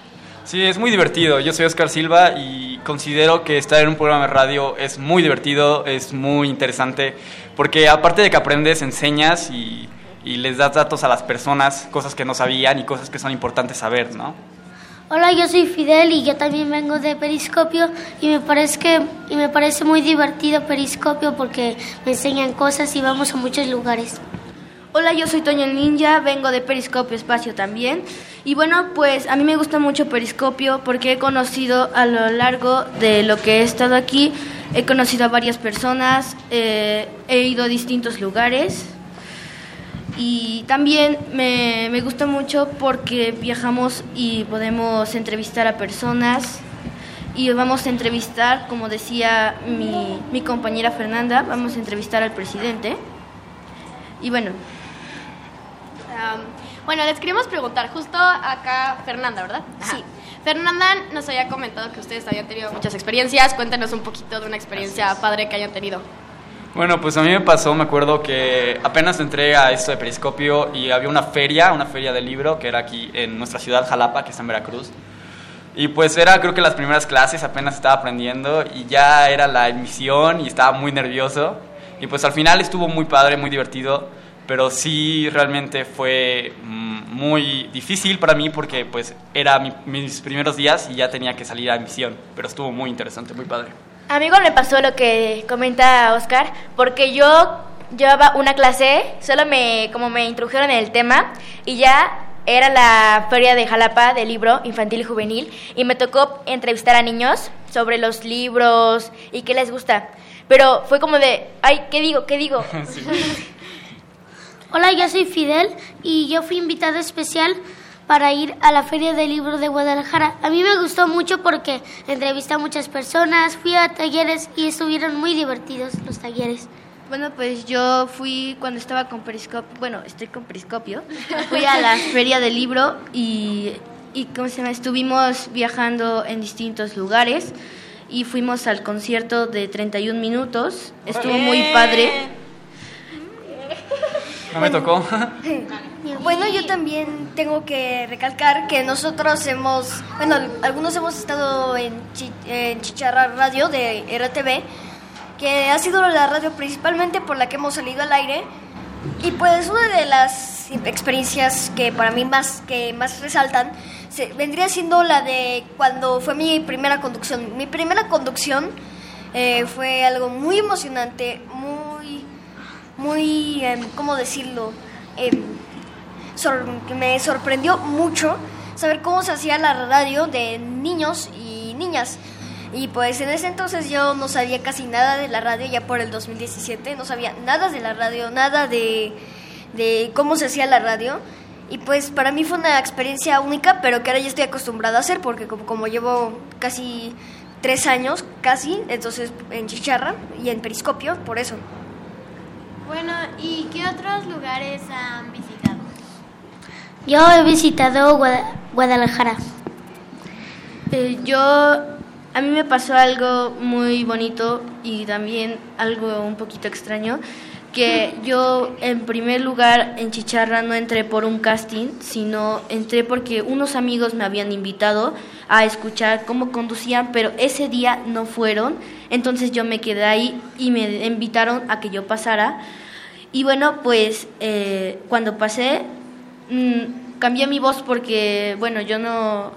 Sí, es muy divertido. Yo soy Oscar Silva y considero que estar en un programa de radio es muy divertido, es muy interesante, porque aparte de que aprendes, enseñas y les das datos a las personas, cosas que no sabían y cosas que son importantes saber, ¿no? Hola, yo soy Fidel y yo también vengo de Periscopio y me parece muy divertido Periscopio porque me enseñan cosas y vamos a muchos lugares. Hola, yo soy Toño Ninja, vengo de Periscopio Espacio también. Y bueno, pues a mí me gusta mucho Periscopio porque he conocido a lo largo de lo que he estado aquí, he conocido a varias personas, he ido a distintos lugares. Y también me gusta mucho porque viajamos y podemos entrevistar a personas y vamos a entrevistar, como decía mi compañera Fernanda, vamos a entrevistar al presidente. Y bueno. Bueno, les queríamos preguntar, justo acá Fernanda, ¿verdad? Ajá. Sí. Fernanda nos había comentado que ustedes habían tenido muchas experiencias. Cuéntenos un poquito de una experiencia padre que hayan tenido. Bueno, pues a mí me pasó, me acuerdo que apenas entré a esto de Periscopio y había una feria del libro que era aquí en nuestra ciudad, Xalapa, que está en Veracruz. Y pues era, creo que las primeras clases, apenas estaba aprendiendo y ya era la emisión y estaba muy nervioso. Y pues al final estuvo muy padre, muy divertido, pero sí realmente fue muy difícil para mí porque pues era mis primeros días y ya tenía que salir a emisión, pero estuvo muy interesante, muy padre. A mí me pasó lo que comenta Oscar, porque yo llevaba una clase, solo me introdujeron en el tema y ya era la Feria de Xalapa del Libro Infantil y Juvenil y me tocó entrevistar a niños sobre los libros y qué les gusta, pero fue como de, ay, ¿qué digo? Sí. Hola, yo soy Fidel y yo fui invitada especial para ir a la Feria del Libro de Guadalajara. A mí me gustó mucho porque entrevisté a muchas personas, fui a talleres y estuvieron muy divertidos los talleres. Bueno, pues yo fui cuando estaba con Periscopio, bueno, estoy con Periscopio, fui a la Feria del Libro y estuvimos viajando en distintos lugares y fuimos al concierto de 31 minutos, estuvo muy padre. No me tocó. Bueno, yo también tengo que recalcar que nosotros algunos hemos estado en Chicharra Radio de RTV, que ha sido la radio principalmente por la que hemos salido al aire. Y pues una de las experiencias que para mí más resaltan vendría siendo la de cuando fue mi primera conducción. Mi primera conducción fue algo muy emocionante, muy, ¿cómo decirlo? Me sorprendió mucho saber cómo se hacía la radio de niños y niñas. Y pues en ese entonces yo no sabía casi nada de la radio, ya por el 2017 no sabía nada de la radio, nada de cómo se hacía la radio. Y pues para mí fue una experiencia única, pero que ahora ya estoy acostumbrada a hacer, porque como llevo casi 3 años, casi, entonces en Chicharra y en Periscopio, por eso. Bueno, ¿y qué otros lugares han visitado? Yo he visitado Guadalajara. A mí me pasó algo muy bonito y también algo un poquito extraño, que yo en primer lugar en Chicharra no entré por un casting, sino entré porque unos amigos me habían invitado a escuchar cómo conducían, pero ese día no fueron, entonces yo me quedé ahí y me invitaron a que yo pasara. Y bueno, pues cuando pasé cambié mi voz porque, bueno, yo no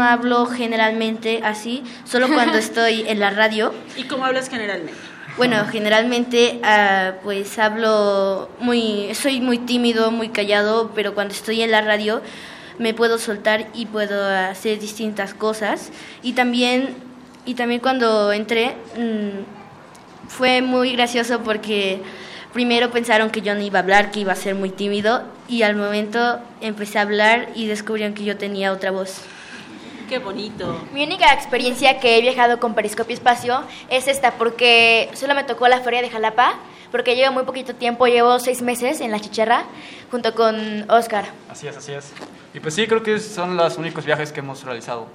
hablo generalmente así, solo cuando estoy en la radio. ¿Y cómo hablas generalmente? Bueno, generalmente pues soy muy tímido, muy callado, pero cuando estoy en la radio me puedo soltar y puedo hacer distintas cosas. Y también cuando entré fue muy gracioso porque primero pensaron que yo no iba a hablar, que iba a ser muy tímido, y al momento empecé a hablar y descubrieron que yo tenía otra voz. ¡Qué bonito! Mi única experiencia que he viajado con Periscopio Espacio es esta, porque solo me tocó la Feria de Jalapa, porque llevo muy poquito tiempo, llevo 6 meses en La Chicharra, junto con Oscar. Así es, así es. Y pues sí, creo que son los únicos viajes que hemos realizado.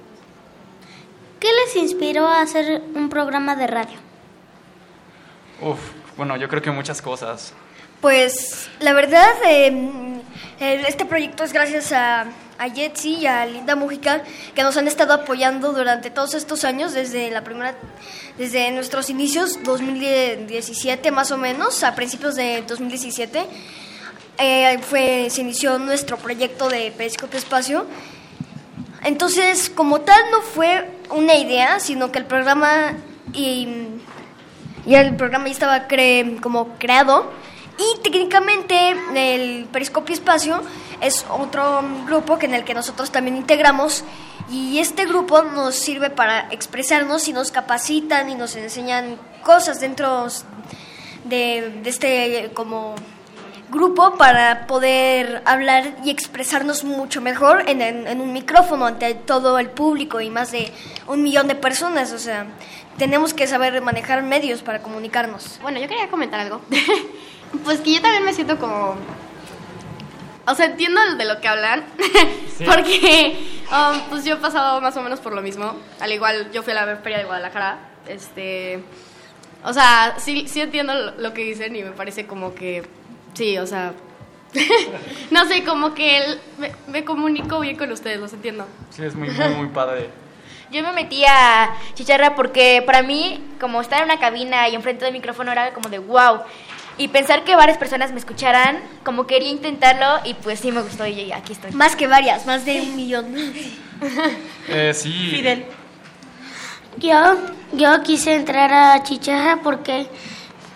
¿Qué les inspiró a hacer un programa de radio? Bueno, yo creo que muchas cosas. Pues, la verdad, este proyecto es gracias a Yetzi y a Linda Mújica, que nos han estado apoyando durante todos estos años, desde nuestros inicios, 2017 más o menos, a principios de 2017, se inició nuestro proyecto de Periscopio Espacio. Entonces, como tal, no fue una idea, sino que el programa ya estaba como creado. Y técnicamente el Periscopio Espacio es otro grupo en el que nosotros también integramos, y este grupo nos sirve para expresarnos y nos capacitan y nos enseñan cosas dentro de este como grupo para poder hablar y expresarnos mucho mejor en un micrófono ante todo el público y más de 1,000,000 de personas. O sea, tenemos que saber manejar medios para comunicarnos. Bueno, yo quería comentar algo. Pues que yo también me siento como, o sea, entiendo de lo que hablan, sí. Porque pues yo he pasado más o menos por lo mismo. Al igual, yo fui a la Feria de Guadalajara, o sea, sí entiendo lo que dicen y me parece como que, sí, o sea, no sé, como que me comunico bien con ustedes, los entiendo. Sí, es muy, muy, muy padre. Yo me metí a Chicharra porque para mí, como estar en una cabina y enfrente del micrófono era como de wow. Y pensar que varias personas me escucharan, como quería intentarlo, y pues sí me gustó y aquí estoy. Más que varias, más de 1,000,000. Sí. Fidel. Yo quise entrar a Chicharra porque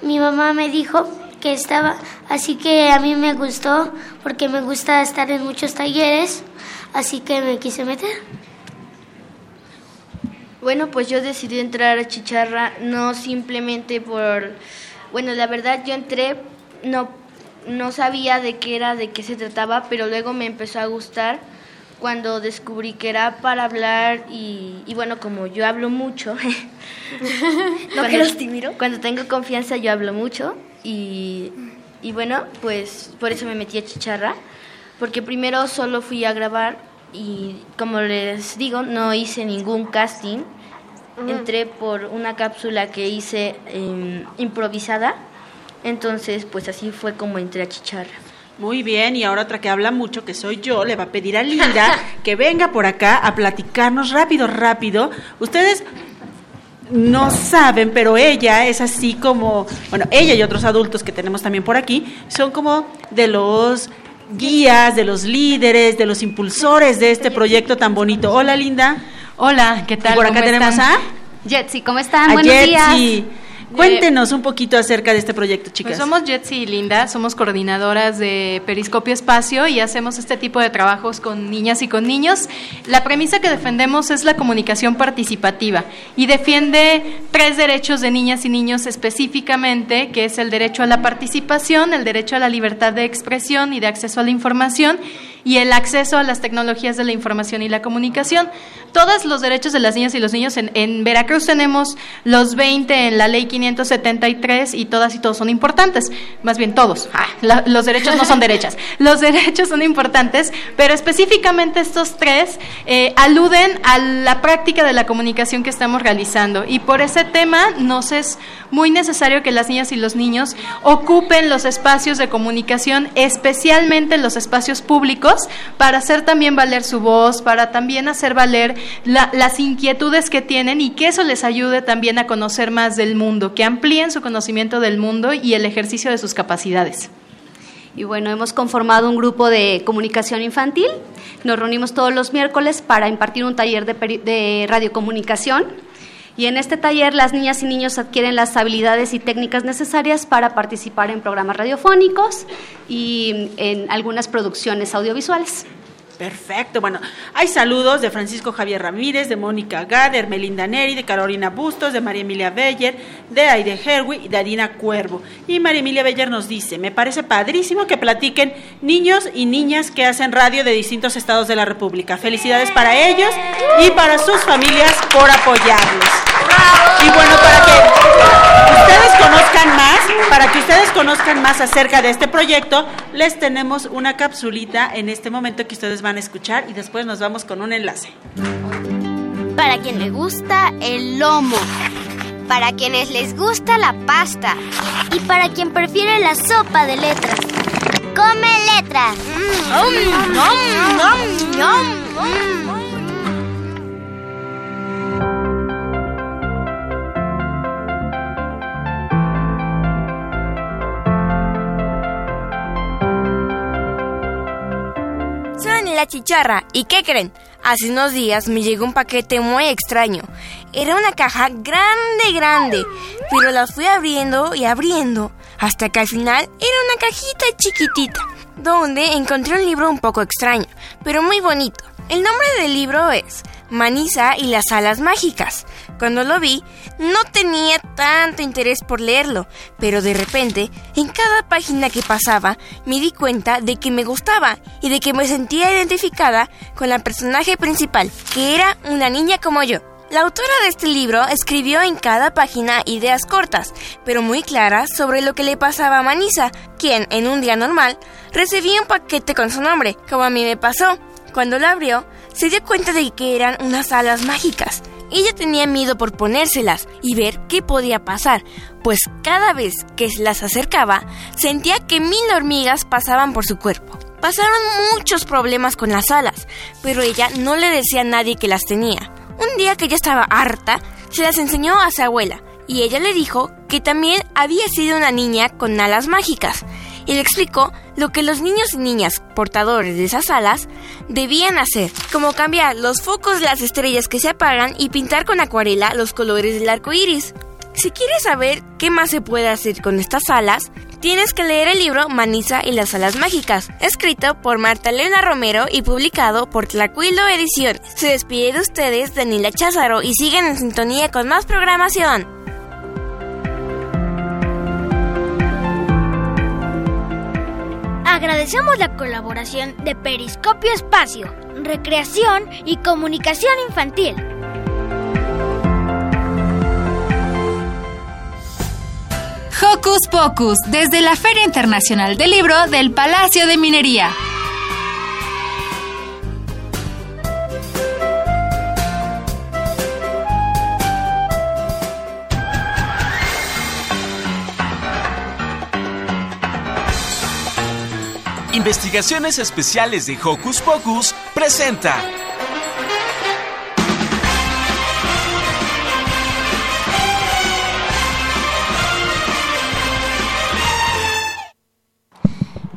mi mamá me dijo que estaba, así que a mí me gustó porque me gusta estar en muchos talleres, así que me quise meter. Bueno, pues yo decidí entrar a Chicharra no simplemente por... Bueno, la verdad yo entré, no sabía de qué era, de qué se trataba, pero luego me empezó a gustar cuando descubrí que era para hablar y bueno, como yo hablo mucho, ¿no eres tímido? Cuando tengo confianza yo hablo mucho y bueno, pues por eso me metí a Chicharra, porque primero solo fui a grabar y como les digo, no hice ningún casting. Entré por una cápsula que hice improvisada, entonces pues así fue como entré a Chicharra. Muy bien, y ahora otra que habla mucho, que soy yo, le va a pedir a Linda que venga por acá a platicarnos rápido. Ustedes no saben, pero ella es así como, bueno, ella y otros adultos que tenemos también por aquí, son como de los guías, de los líderes, de los impulsores de este proyecto tan bonito. Hola, Linda. Hola, ¿qué tal? Y por acá tenemos a Yetzi, ¿cómo están? Buenos días. Cuéntenos un poquito acerca de este proyecto, chicas. Pues somos Yetzi y Linda, somos coordinadoras de Periscopio Espacio y hacemos este tipo de trabajos con niñas y con niños. La premisa que defendemos es la comunicación participativa y defiende tres derechos de niñas y niños específicamente, que es el derecho a la participación, el derecho a la libertad de expresión y de acceso a la información, y el acceso a las tecnologías de la información y la comunicación. Todos los derechos de las niñas y los niños, en Veracruz tenemos los 20 en la ley 573 y todas y todos son importantes, más bien todos, los derechos no son derechas, los derechos son importantes, pero específicamente estos tres aluden a la práctica de la comunicación que estamos realizando, y por ese tema nos es muy necesario que las niñas y los niños ocupen los espacios de comunicación, especialmente los espacios públicos, para hacer también valer su voz, para también hacer valer las inquietudes que tienen, y que eso les ayude también a conocer más del mundo, que amplíen su conocimiento del mundo y el ejercicio de sus capacidades. Y bueno, hemos conformado un grupo de comunicación infantil, nos reunimos todos los miércoles para impartir un taller de radiocomunicación, y en este taller las niñas y niños adquieren las habilidades y técnicas necesarias para participar en programas radiofónicos y en algunas producciones audiovisuales. Perfecto, bueno, hay saludos de Francisco Javier Ramírez, de Mónica Gá, de Ermelinda Neri, de Carolina Bustos, de María Emilia Beller, de Aide Herwi y de Adina Cuervo. Y María Emilia Beller nos dice: me parece padrísimo que platiquen niños y niñas que hacen radio de distintos estados de la República. Felicidades para ellos y para sus familias por apoyarlos. Y bueno, para que ustedes conozcan más, acerca de este proyecto, les tenemos una capsulita en este momento que ustedes van a escuchar y después nos vamos con un enlace. Para quien le gusta el lomo, para quienes les gusta la pasta y para quien prefiere la sopa de letras. ¡Come letras! La Chicharra. ¿Y qué creen? Hace unos días me llegó un paquete muy extraño. Era una caja grande, pero la fui abriendo hasta que al final era una cajita chiquitita, donde encontré un libro un poco extraño, pero muy bonito. El nombre del libro es Manisa y las alas mágicas. Cuando lo vi, no tenía tanto interés por leerlo, pero de repente, en cada página que pasaba, me di cuenta de que me gustaba y de que me sentía identificada con la personaje principal, que era una niña como yo. La autora de este libro escribió en cada página ideas cortas, pero muy claras, sobre lo que le pasaba a Manisa, quien, en un día normal, recibía un paquete con su nombre, como a mí me pasó. Cuando lo abrió, se dio cuenta de que eran unas alas mágicas. Ella tenía miedo por ponérselas y ver qué podía pasar, pues cada vez que las acercaba, sentía que 1000 hormigas pasaban por su cuerpo. Pasaron muchos problemas con las alas, pero ella no le decía a nadie que las tenía. Un día que ella estaba harta, se las enseñó a su abuela, y ella le dijo que también había sido una niña con alas mágicas, y le explicó lo que los niños y niñas portadores de esas alas debían hacer, como cambiar los focos de las estrellas que se apagan y pintar con acuarela los colores del arco iris. Si quieres saber qué más se puede hacer con estas alas, tienes que leer el libro Manisa y las alas mágicas, escrito por Marta Elena Romero y publicado por Tlacuilo Ediciones. Se despide de ustedes Daniela Cházaro y sigan en sintonía con más programación. Agradecemos la colaboración de Periscopio Espacio, Recreación y Comunicación Infantil. Hocus Pocus, desde la Feria Internacional del Libro del Palacio de Minería. Investigaciones Especiales de Hocus Pocus presenta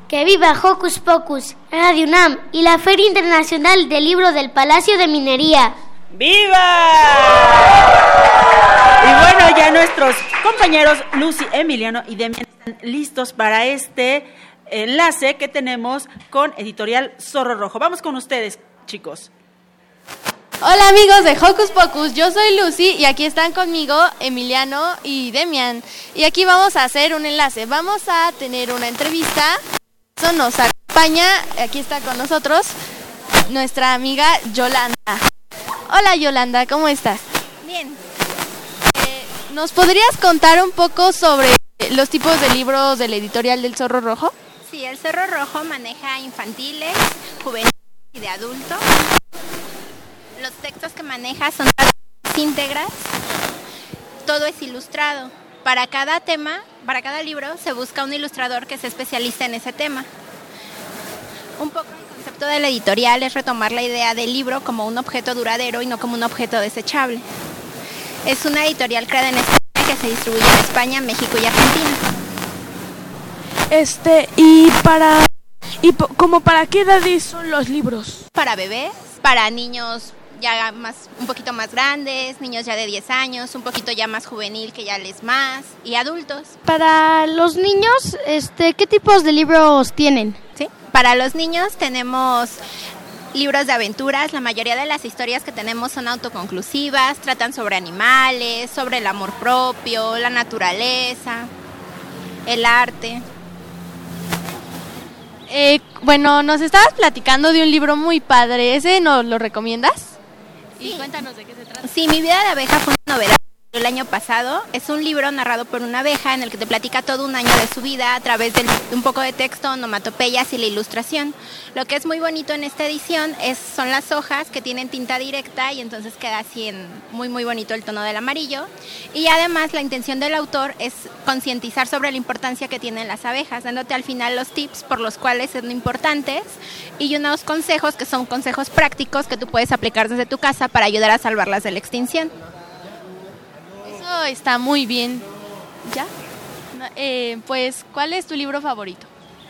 ¡Que viva Hocus Pocus, Radio UNAM y la Feria Internacional del Libro del Palacio de Minería! ¡Viva! Y bueno, ya nuestros compañeros Lucy, Emiliano y Demian están listos para este enlace que tenemos con Editorial Zorro Rojo. Vamos con ustedes, chicos. Hola amigos de Hocus Pocus, yo soy Lucy y aquí están conmigo Emiliano y Demian. Y aquí vamos a hacer un enlace, vamos a tener una entrevista. Eso nos acompaña, aquí está con nosotros nuestra amiga Yolanda. Hola Yolanda, ¿cómo estás? Bien. ¿Nos podrías contar un poco sobre los tipos de libros de la editorial del Zorro Rojo? Sí, el Zorro Rojo maneja infantiles, juveniles y de adultos. Los textos que maneja son todas íntegras, todo es ilustrado. Para cada tema, para cada libro, se busca un ilustrador que se especialice en ese tema. Un poco el concepto de la editorial es retomar la idea del libro como un objeto duradero y no como un objeto desechable. Es una editorial creada en España que se distribuye en España, México y Argentina. ¿Como para qué edades son los libros? Para bebés, para niños ya más, un poquito más grandes, niños ya de 10 años, un poquito ya más juvenil que ya les más, y adultos. Para los niños, ¿qué tipos de libros tienen? ¿Sí? Para los niños tenemos libros de aventuras, la mayoría de las historias que tenemos son autoconclusivas, tratan sobre animales, sobre el amor propio, la naturaleza, el arte. Bueno, nos estabas platicando de un libro muy padre, ¿ese nos lo recomiendas? Sí. Y cuéntanos de qué se trata. Sí, Mi vida de abeja fue una novedad el año pasado. Es un libro narrado por una abeja en el que te platica todo un año de su vida a través de un poco de texto, onomatopeyas y la ilustración. Lo que es muy bonito en esta edición son las hojas que tienen tinta directa y entonces queda así muy muy bonito el tono del amarillo. Y además la intención del autor es concientizar sobre la importancia que tienen las abejas, dándote al final los tips por los cuales son importantes y unos consejos que son consejos prácticos que tú puedes aplicar desde tu casa para ayudar a salvarlas de la extinción. Está muy bien. ¿Ya? Pues, ¿cuál es tu libro favorito?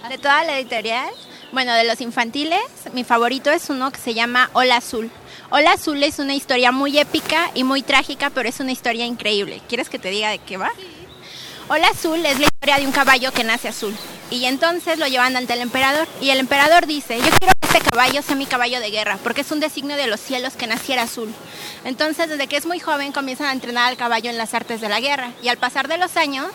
¿De toda la editorial? Bueno, de los infantiles, mi favorito es uno que se llama Ola Azul. Ola Azul es una historia muy épica y muy trágica, pero es una historia increíble. ¿Quieres que te diga de qué va? Sí. Ola Azul es la historia de un caballo que nace azul. Y entonces lo llevan ante el emperador. Y el emperador dice, yo quiero que este caballo sea mi caballo de guerra, porque es un designio de los cielos que naciera azul. Entonces, desde que es muy joven, comienzan a entrenar al caballo en las artes de la guerra. Y al pasar de los años,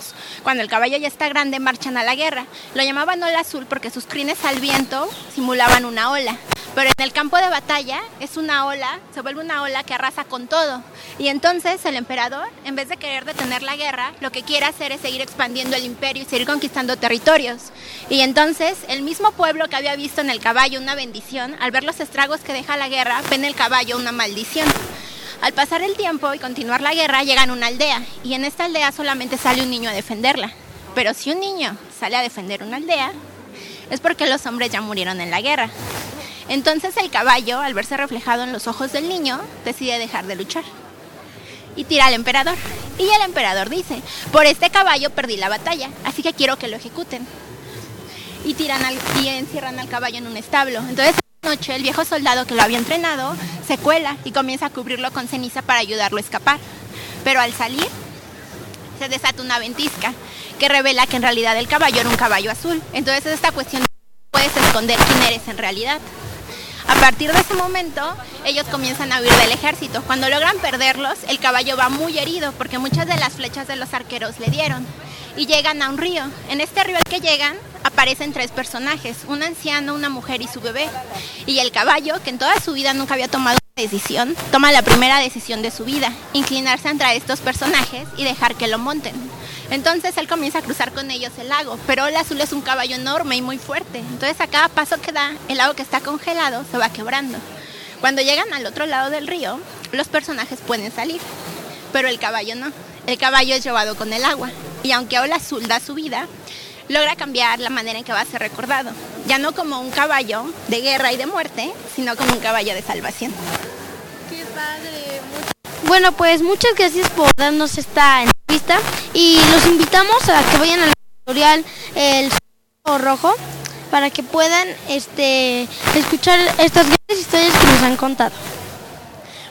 cuando el caballo ya está grande, marchan a la guerra. Lo llamaban Ola Azul porque sus crines al viento simulaban una ola. Pero en el campo de batalla es una ola, se vuelve una ola que arrasa con todo. Y entonces el emperador, en vez de querer detener la guerra, lo que quiere hacer es seguir expandiendo el imperio y seguir conquistando territorios. Y entonces el mismo pueblo que había visto en el caballo una bendición, al ver los estragos que deja la guerra, ve en el caballo una maldición. Al pasar el tiempo y continuar la guerra, llegan a una aldea. Y en esta aldea solamente sale un niño a defenderla. Pero si un niño sale a defender una aldea, es porque los hombres ya murieron en la guerra. Entonces el caballo, al verse reflejado en los ojos del niño, decide dejar de luchar y tira al emperador. Y el emperador dice, por este caballo perdí la batalla, así que quiero que lo ejecuten. Y encierran al caballo en un establo. Entonces esa noche el viejo soldado que lo había entrenado se cuela y comienza a cubrirlo con ceniza para ayudarlo a escapar. Pero al salir se desata una ventisca que revela que en realidad el caballo era un caballo azul. Entonces esta cuestión de puedes esconder quién eres en realidad. A partir de ese momento, ellos comienzan a huir del ejército. Cuando logran perderlos, el caballo va muy herido porque muchas de las flechas de los arqueros le dieron. Y llegan a un río. En este río al que llegan, aparecen tres personajes, un anciano, una mujer y su bebé. Y el caballo, que en toda su vida nunca había tomado una decisión, toma la primera decisión de su vida, inclinarse ante estos personajes y dejar que lo monten. Entonces él comienza a cruzar con ellos el lago, pero el azul es un caballo enorme y muy fuerte. Entonces a cada paso que da, el lago que está congelado se va quebrando. Cuando llegan al otro lado del río, los personajes pueden salir, pero el caballo no. El caballo es llevado con el agua y aunque Ola Azul da su vida, logra cambiar la manera en que va a ser recordado. Ya no como un caballo de guerra y de muerte, sino como un caballo de salvación. ¡Qué padre! Bueno, pues muchas gracias por darnos esta entrevista y los invitamos a que vayan al editorial El Zorro Rojo para que puedan escuchar estas grandes historias que nos han contado.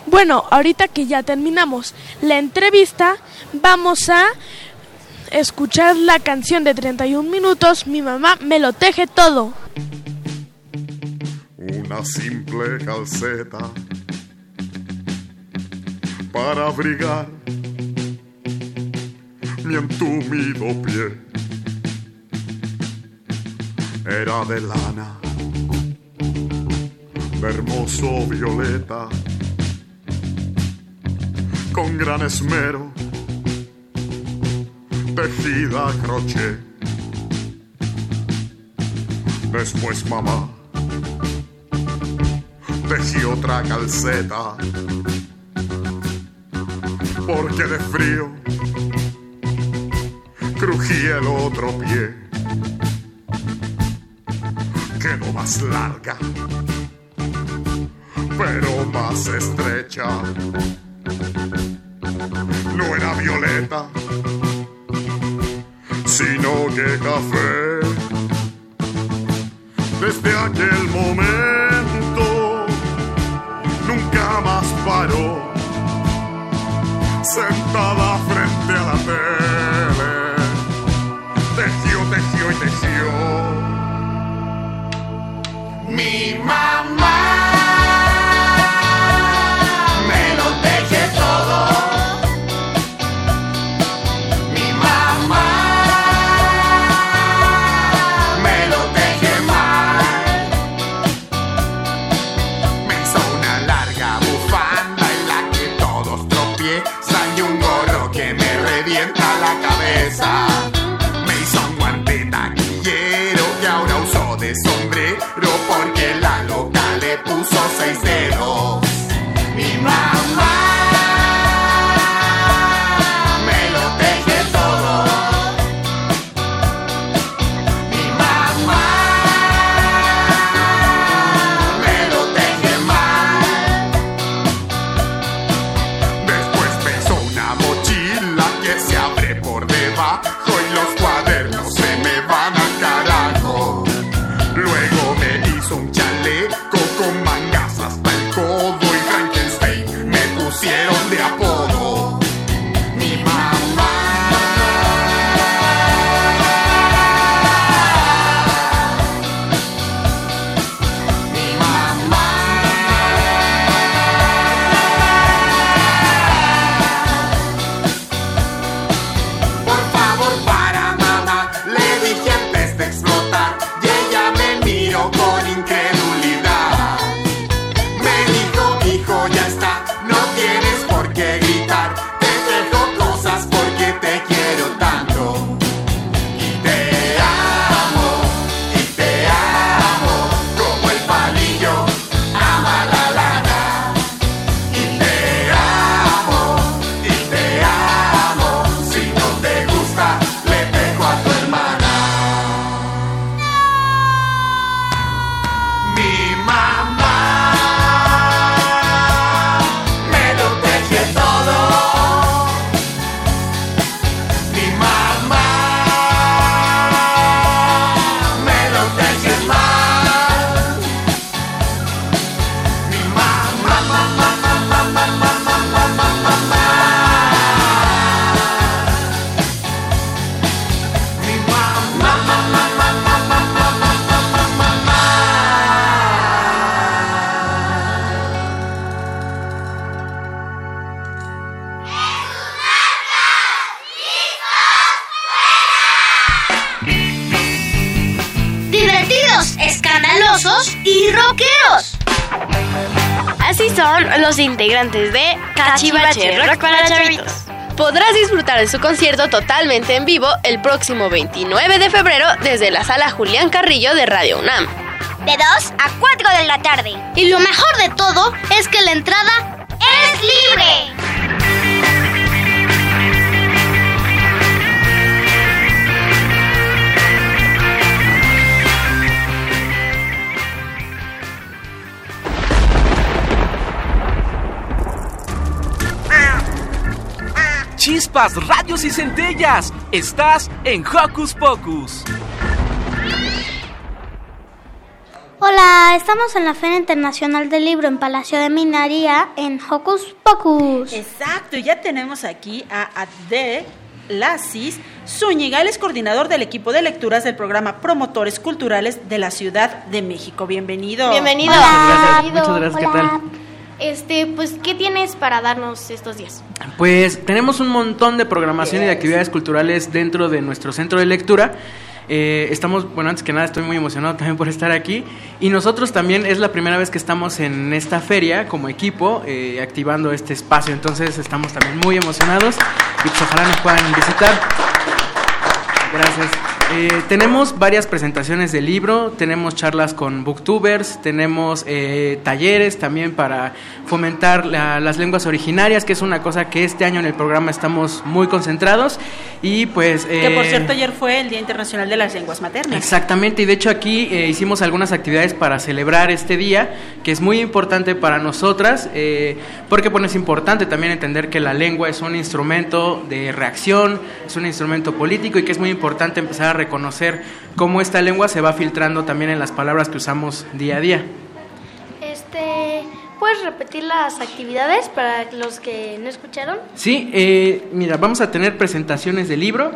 Bueno, ahorita que ya terminamos la entrevista, vamos a escuchar la canción de 31 minutos, Mi mamá me lo teje todo. Una simple calceta para abrigar mi entumido pie, era de lana, de hermoso violeta, con gran esmero, tejida a crochet. Después mamá tejí otra calceta, porque de frío crujía el otro pie. Quedó más larga, pero más estrecha. No era violeta, sino que café. Desde aquel momento nunca más paró, sentada frente a la tele, tejió, tejió y tejió. Mi mamá me hizo un guante taquillero que ahora uso de sombrero porque la loca le puso 6 dedos. Mi mamá integrantes de Cachibache, Rock para Chavitos. Podrás disfrutar de su concierto totalmente en vivo el próximo 29 de febrero desde la sala Julián Carrillo de Radio UNAM. De 2 a 4 de la tarde. Y lo mejor de todo es que la entrada es libre. Chispas, rayos y centellas. Estás en Hocus Pocus. Hola Hola, estamos en la Feria Internacional del Libro en Palacio de Minería en Hocus Pocus. Exacto, y ya tenemos aquí a Abde Lasis Zúñiga, él es coordinador del equipo de lecturas del programa Promotores Culturales de la Ciudad de México. Bienvenido. Bienvenido. Hola. Muchas gracias. Hola. ¿Qué tal? Pues, ¿qué tienes para darnos estos días? Pues, tenemos un montón de programación y de actividades culturales dentro de nuestro centro de lectura. Antes que nada estoy muy emocionado también por estar aquí. Y nosotros también es la primera vez que estamos en esta feria como equipo activando este espacio. Entonces estamos también muy emocionados y pues ojalá nos puedan visitar. Gracias. Tenemos varias presentaciones de libro, tenemos charlas con booktubers, tenemos talleres también para fomentar las lenguas originarias, que es una cosa que este año en el programa estamos muy concentrados y pues... que por cierto ayer fue el Día Internacional de las Lenguas Maternas. Exactamente, y de hecho aquí hicimos algunas actividades para celebrar este día, que es muy importante para nosotras, porque bueno, es importante también entender que la lengua es un instrumento de reacción, es un instrumento político y que es muy importante empezar a reconocer cómo esta lengua se va filtrando también en las palabras que usamos día a día. ¿Puedes repetir las actividades para los que no escucharon? Sí, mira, vamos a tener presentaciones de libro,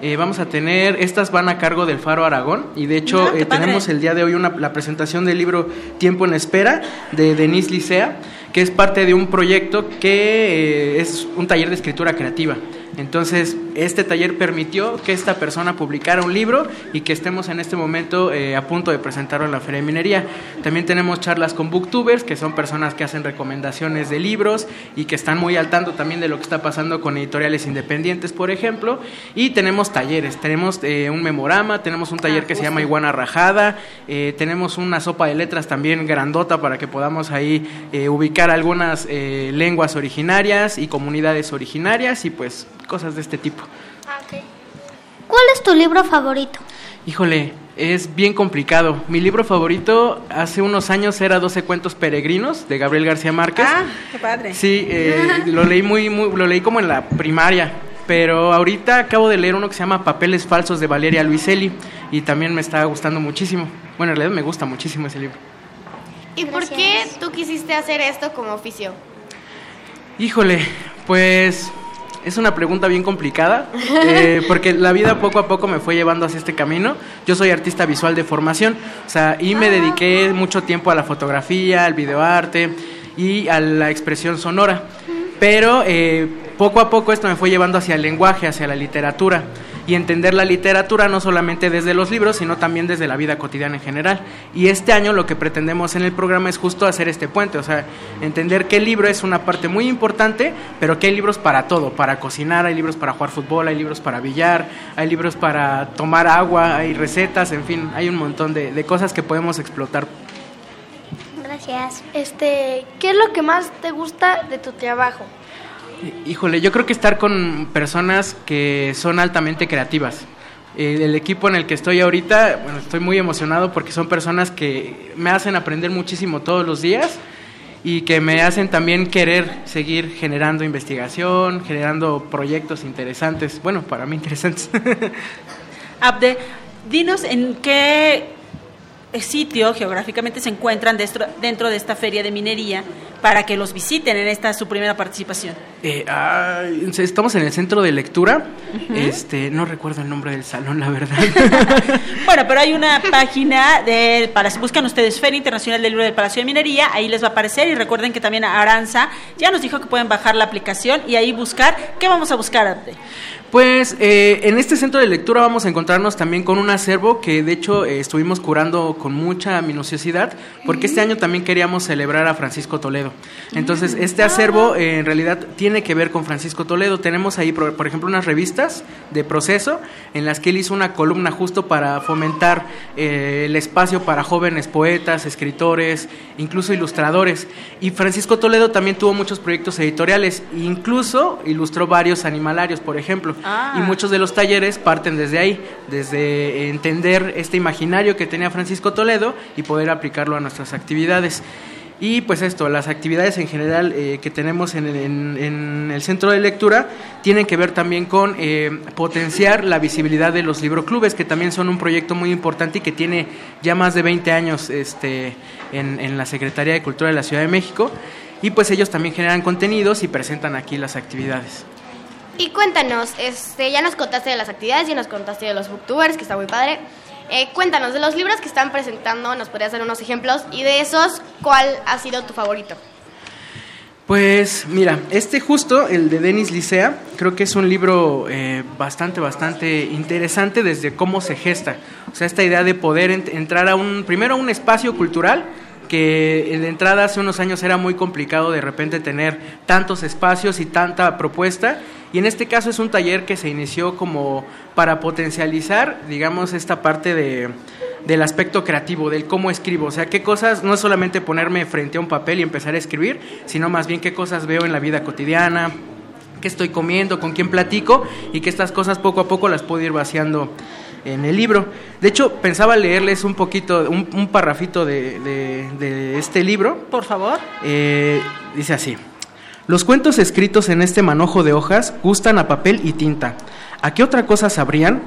estas van a cargo del Faro Aragón y de hecho tenemos el día de hoy la presentación del libro Tiempo en Espera de Denise Licea, que es parte de un proyecto que es un taller de escritura creativa. Entonces, este taller permitió que esta persona publicara un libro y que estemos en este momento a punto de presentarlo en la Feria de Minería. También tenemos charlas con booktubers, que son personas que hacen recomendaciones de libros y que están muy al tanto también de lo que está pasando con editoriales independientes, por ejemplo. Y tenemos talleres, tenemos un memorama, tenemos un taller que se llama Iguana Rajada, tenemos una sopa de letras también grandota para que podamos ahí ubicar algunas lenguas originarias y comunidades originarias y pues... cosas de este tipo. Okay. ¿Cuál es tu libro favorito? Híjole, es bien complicado. Mi libro favorito hace unos años era 12 cuentos peregrinos de Gabriel García Márquez. Ah, qué padre. Sí, lo leí como en la primaria, pero ahorita acabo de leer uno que se llama Papeles Falsos de Valeria Luiselli y también me está gustando muchísimo. Bueno, en realidad me gusta muchísimo ese libro. ¿Y por qué tú quisiste hacer esto como oficio? Híjole, pues... es una pregunta bien complicada, porque la vida poco a poco me fue llevando hacia este camino. Yo soy artista visual de formación, o sea, y me dediqué mucho tiempo a la fotografía, al videoarte y a la expresión sonora. Pero poco a poco esto me fue llevando hacia el lenguaje, hacia la literatura. Y entender la literatura no solamente desde los libros, sino también desde la vida cotidiana en general. Y este año lo que pretendemos en el programa es justo hacer este puente, o sea, entender que el libro es una parte muy importante, pero que hay libros para todo, para cocinar, hay libros para jugar fútbol, hay libros para billar, hay libros para tomar agua, hay recetas, en fin, hay un montón de cosas que podemos explotar. Gracias. ¿Qué es lo que más te gusta de tu trabajo? Híjole, yo creo que estar con personas que son altamente creativas. El equipo en el que estoy ahorita, bueno, estoy muy emocionado porque son personas que me hacen aprender muchísimo todos los días y que me hacen también querer seguir generando investigación, generando proyectos interesantes, bueno, para mí interesantes. Abde, dinos en qué sitio geográficamente se encuentran dentro de esta feria de minería para que los visiten en esta su primera participación. Estamos en el centro de lectura. Uh-huh. No recuerdo el nombre del salón, la verdad. Bueno, pero hay una página buscan ustedes Feria Internacional del Libro del Palacio de Minería, ahí les va a aparecer y recuerden que también Aranza ya nos dijo que pueden bajar la aplicación y ahí buscar. ¿Qué vamos a buscar, Abde? Pues en este centro de lectura vamos a encontrarnos también con un acervo que de hecho estuvimos curando con mucha minuciosidad porque este año también queríamos celebrar a Francisco Toledo. Entonces este acervo en realidad tiene que ver con Francisco Toledo. Tenemos ahí por ejemplo unas revistas de proceso en las que él hizo una columna justo para fomentar el espacio para jóvenes poetas, escritores, incluso ilustradores. Y Francisco Toledo también tuvo muchos proyectos editoriales, incluso ilustró varios animalarios, por ejemplo. Y muchos de los talleres parten desde ahí, desde entender este imaginario que tenía Francisco Toledo y poder aplicarlo a nuestras actividades. Y pues esto, las actividades en general que tenemos en el centro de lectura tienen que ver también con potenciar la visibilidad de los libroclubes, que también son un proyecto muy importante y que tiene ya más de 20 años en la Secretaría de Cultura de la Ciudad de México. Y pues ellos también generan contenidos y presentan aquí las actividades. Y cuéntanos, ya nos contaste de las actividades, ya nos contaste de los booktubers, que está muy padre. Cuéntanos, de los libros que están presentando, ¿nos podrías dar unos ejemplos? Y de esos, ¿cuál ha sido tu favorito? Pues mira, justo, el de Denise Licea, creo que es un libro bastante interesante desde cómo se gesta. O sea, esta idea de poder entrar primero a un espacio cultural, que de entrada hace unos años era muy complicado de repente tener tantos espacios y tanta propuesta. Y en este caso es un taller que se inició como para potencializar, digamos, esta parte del aspecto creativo, del cómo escribo. O sea, qué cosas, no es solamente ponerme frente a un papel y empezar a escribir, sino más bien qué cosas veo en la vida cotidiana, qué estoy comiendo, con quién platico, y que estas cosas poco a poco las puedo ir vaciando en el libro. De hecho, pensaba leerles un poquito, un parrafito de este libro. Por favor. Dice así: los cuentos escritos en este manojo de hojas gustan a papel y tinta. ¿A qué otra cosa sabrían?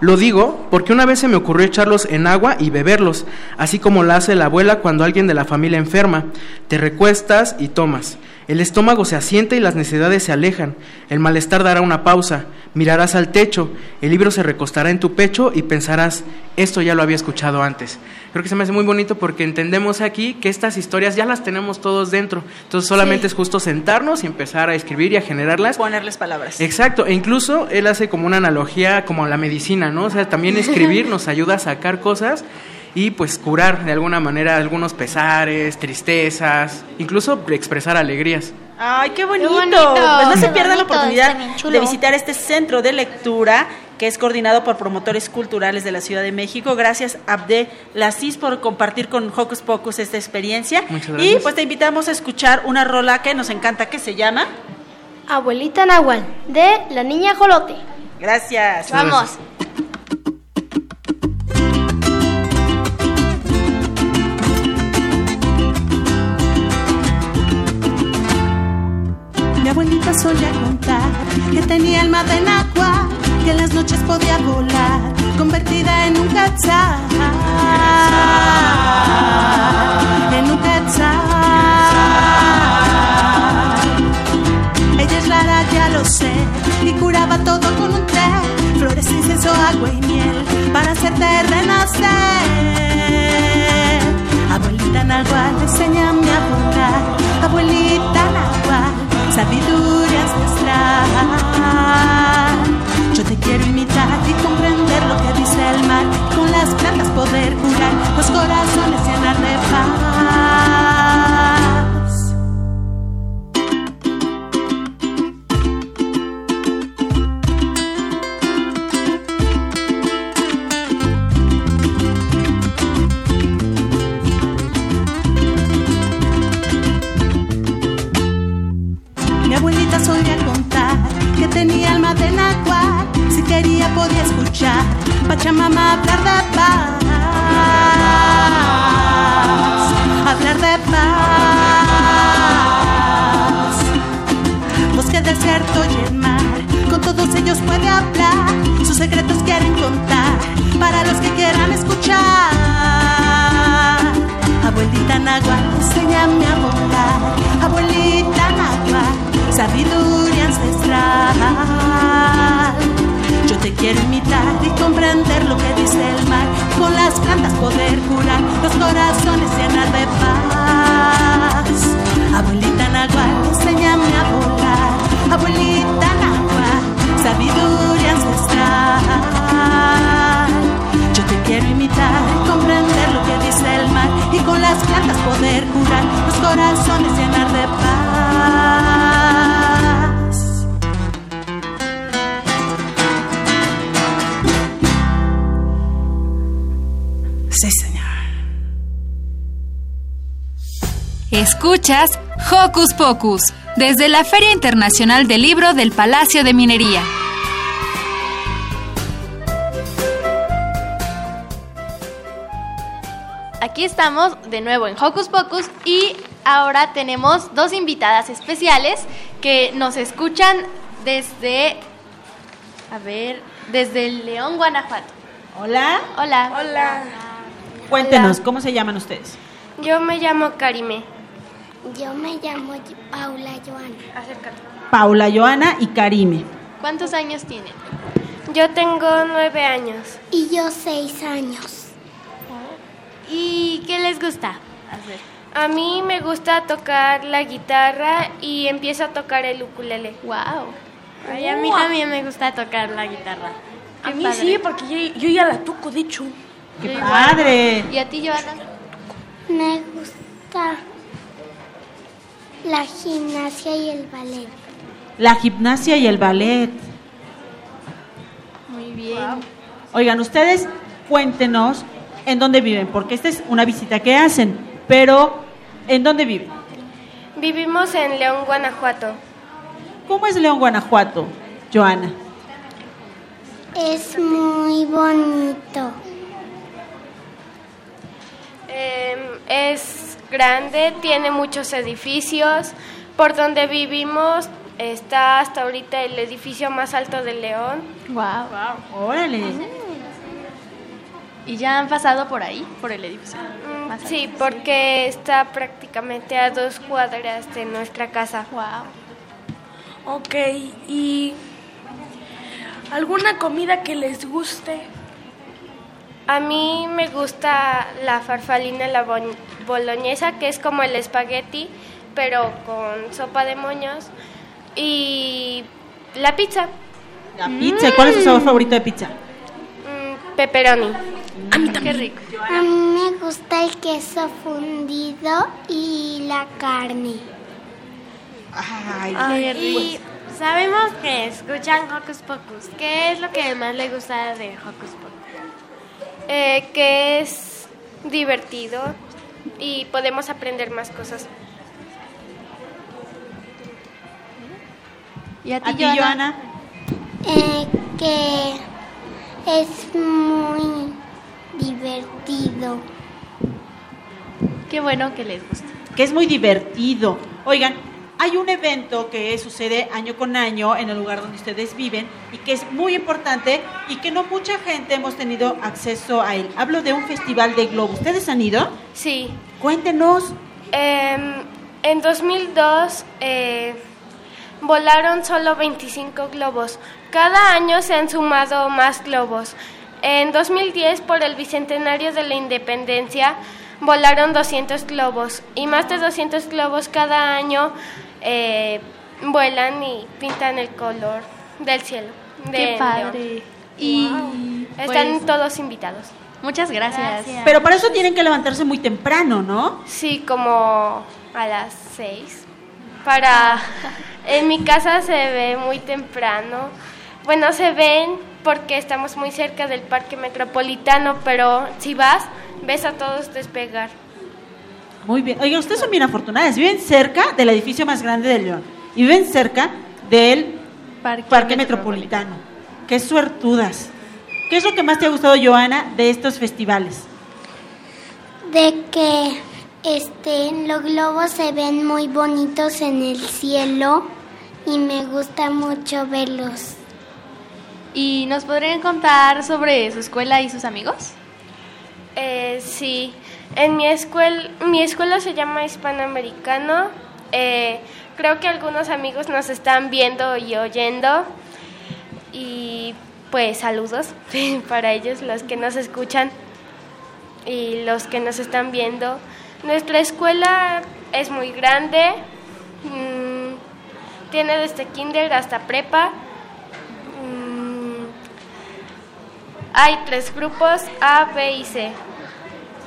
Lo digo porque una vez se me ocurrió echarlos en agua y beberlos, así como la hace la abuela cuando alguien de la familia enferma. Te recuestas y tomas. El estómago se asienta y las necesidades se alejan. El malestar dará una pausa. Mirarás al techo. El libro se recostará en tu pecho y pensarás, esto ya lo había escuchado antes. Creo que se me hace muy bonito porque entendemos aquí que estas historias ya las tenemos todos dentro. Entonces solamente es justo sentarnos y empezar a escribir y a generarlas. Ponerles palabras. Exacto. E incluso él hace como una analogía como la medicina, ¿no? O sea, también escribir nos ayuda a sacar cosas y pues curar de alguna manera algunos pesares, tristezas, incluso expresar alegrías. ¡Ay, qué bonito! Pues no se pierda la oportunidad de visitar este centro de lectura que es coordinado por Promotores Culturales de la Ciudad de México. Gracias, Abde Lasis, por compartir con Hocus Pocus esta experiencia. Muchas gracias. Y pues te invitamos a escuchar una rola que nos encanta, que se llama Abuelita Nahual, de La Niña Jolote. Gracias. Vamos. Mi abuelita solía contar que tenía alma de náhuatl, que en las noches podía volar, convertida en un quetzal. Ella es rara, ya lo sé, y curaba todo con un té, flores, incienso, agua y miel, para hacerte renacer. Abuelita náhuatl, enséñame a volar, abuelita náhuatl, sabiduría ancestral. Yo te quiero imitar y comprender lo que dice el mar, con las plantas poder curar los corazones, llenar de Pachamama, hablar de paz, bosque, desierto y el mar, con todos ellos puede hablar, sus secretos quieren contar, para los que quieran escuchar. Abuelita náhuatl, enséñame a volar, abuelita náhuatl, sabiduría ancestral. Yo te quiero imitar y comprender lo que dice el mar, con las plantas poder curar los corazones, llenar de paz. Abuelita náhuatl, enséñame a volar, abuelita náhuatl, sabiduría ancestral. Yo te quiero imitar y comprender lo que dice el mar, y con las plantas poder curar los corazones, llenar de paz. Sí, señor. Escuchas Hocus Pocus desde la Feria Internacional del Libro del Palacio de Minería. Aquí estamos de nuevo en Hocus Pocus y ahora tenemos dos invitadas especiales que nos escuchan desde León, Guanajuato. Hola. Hola. Hola. Cuéntenos, ¿cómo se llaman ustedes? Yo me llamo Karime. Yo me llamo Paula Joana. Acércate. Paula Joana y Karime. ¿Cuántos años tienen? Yo tengo 9 años. Y yo 6 años. ¿Y qué les gusta hacer? A mí me gusta tocar la guitarra y empiezo a tocar el ukulele. ¡Wow! Ay, a mí también me gusta tocar la guitarra. A mí padre. Sí, porque yo ya la toco, de hecho. ¡Qué padre! ¿Y a ti, Joana? Me gusta la gimnasia y el ballet. La gimnasia y el ballet. Muy bien. Wow. Oigan, ustedes cuéntenos en dónde viven, porque esta es una visita que hacen, pero ¿en dónde viven? Vivimos en León, Guanajuato. ¿Cómo es León, Guanajuato, Joana? Es muy bonito. Es grande, tiene muchos edificios. Por donde vivimos está hasta ahorita el edificio más alto de León. Wow. ¡Órale! ¿Y ya han pasado por ahí, por el edificio? Sí, porque está prácticamente a 2 cuadras de nuestra casa. Wow. Ok, ¿y alguna comida que les guste? A mí me gusta la farfalina, la boloñesa, que es como el espagueti, pero con sopa de moños, y la pizza. La pizza, ¿cuál es tu sabor favorito de pizza? Pepperoni. A mí también. Qué rico. A mí me gusta el queso fundido y la carne. Ay, qué rico. Y sabemos que escuchan Hocus Pocus. ¿Qué es lo que más le gusta de Hocus Pocus? Que es divertido y podemos aprender más cosas. ¿Y a ti, Joana? Que es muy divertido. Qué bueno que les gusta. Que es muy divertido. Oigan, hay un evento que sucede año con año en el lugar donde ustedes viven y que es muy importante y que no mucha gente hemos tenido acceso a él. Hablo de un festival de globo. ¿Ustedes han ido? Sí. Cuéntenos. En 2002 volaron solo 25 globos. Cada año se han sumado más globos. En 2010, por el bicentenario de la independencia, volaron 200 globos y más de 200 globos cada año vuelan y pintan el color del cielo. ¡Qué padre! Y wow, están todos invitados. Muchas gracias. Pero para eso tienen que levantarse muy temprano, ¿no? Sí, como a las 6. En mi casa se ve muy temprano. Bueno, se ven porque estamos muy cerca del Parque Metropolitano, pero si vas, ves a todos despegar. Muy bien. Oigan, ustedes son bien afortunadas. Viven cerca del edificio más grande de León y viven cerca del Parque Metropolitano. ¡Qué suertudas! ¿Qué es lo que más te ha gustado, Joana, de estos festivales? De que los globos se ven muy bonitos en el cielo y me gusta mucho verlos. ¿Y nos podrían contar sobre su escuela y sus amigos? Sí, en mi escuela se llama Hispanoamericano. Creo que algunos amigos nos están viendo y oyendo. Y pues saludos para ellos, los que nos escuchan y los que nos están viendo. Nuestra escuela es muy grande, tiene desde kinder hasta prepa. Hay 3 grupos, A, B y C.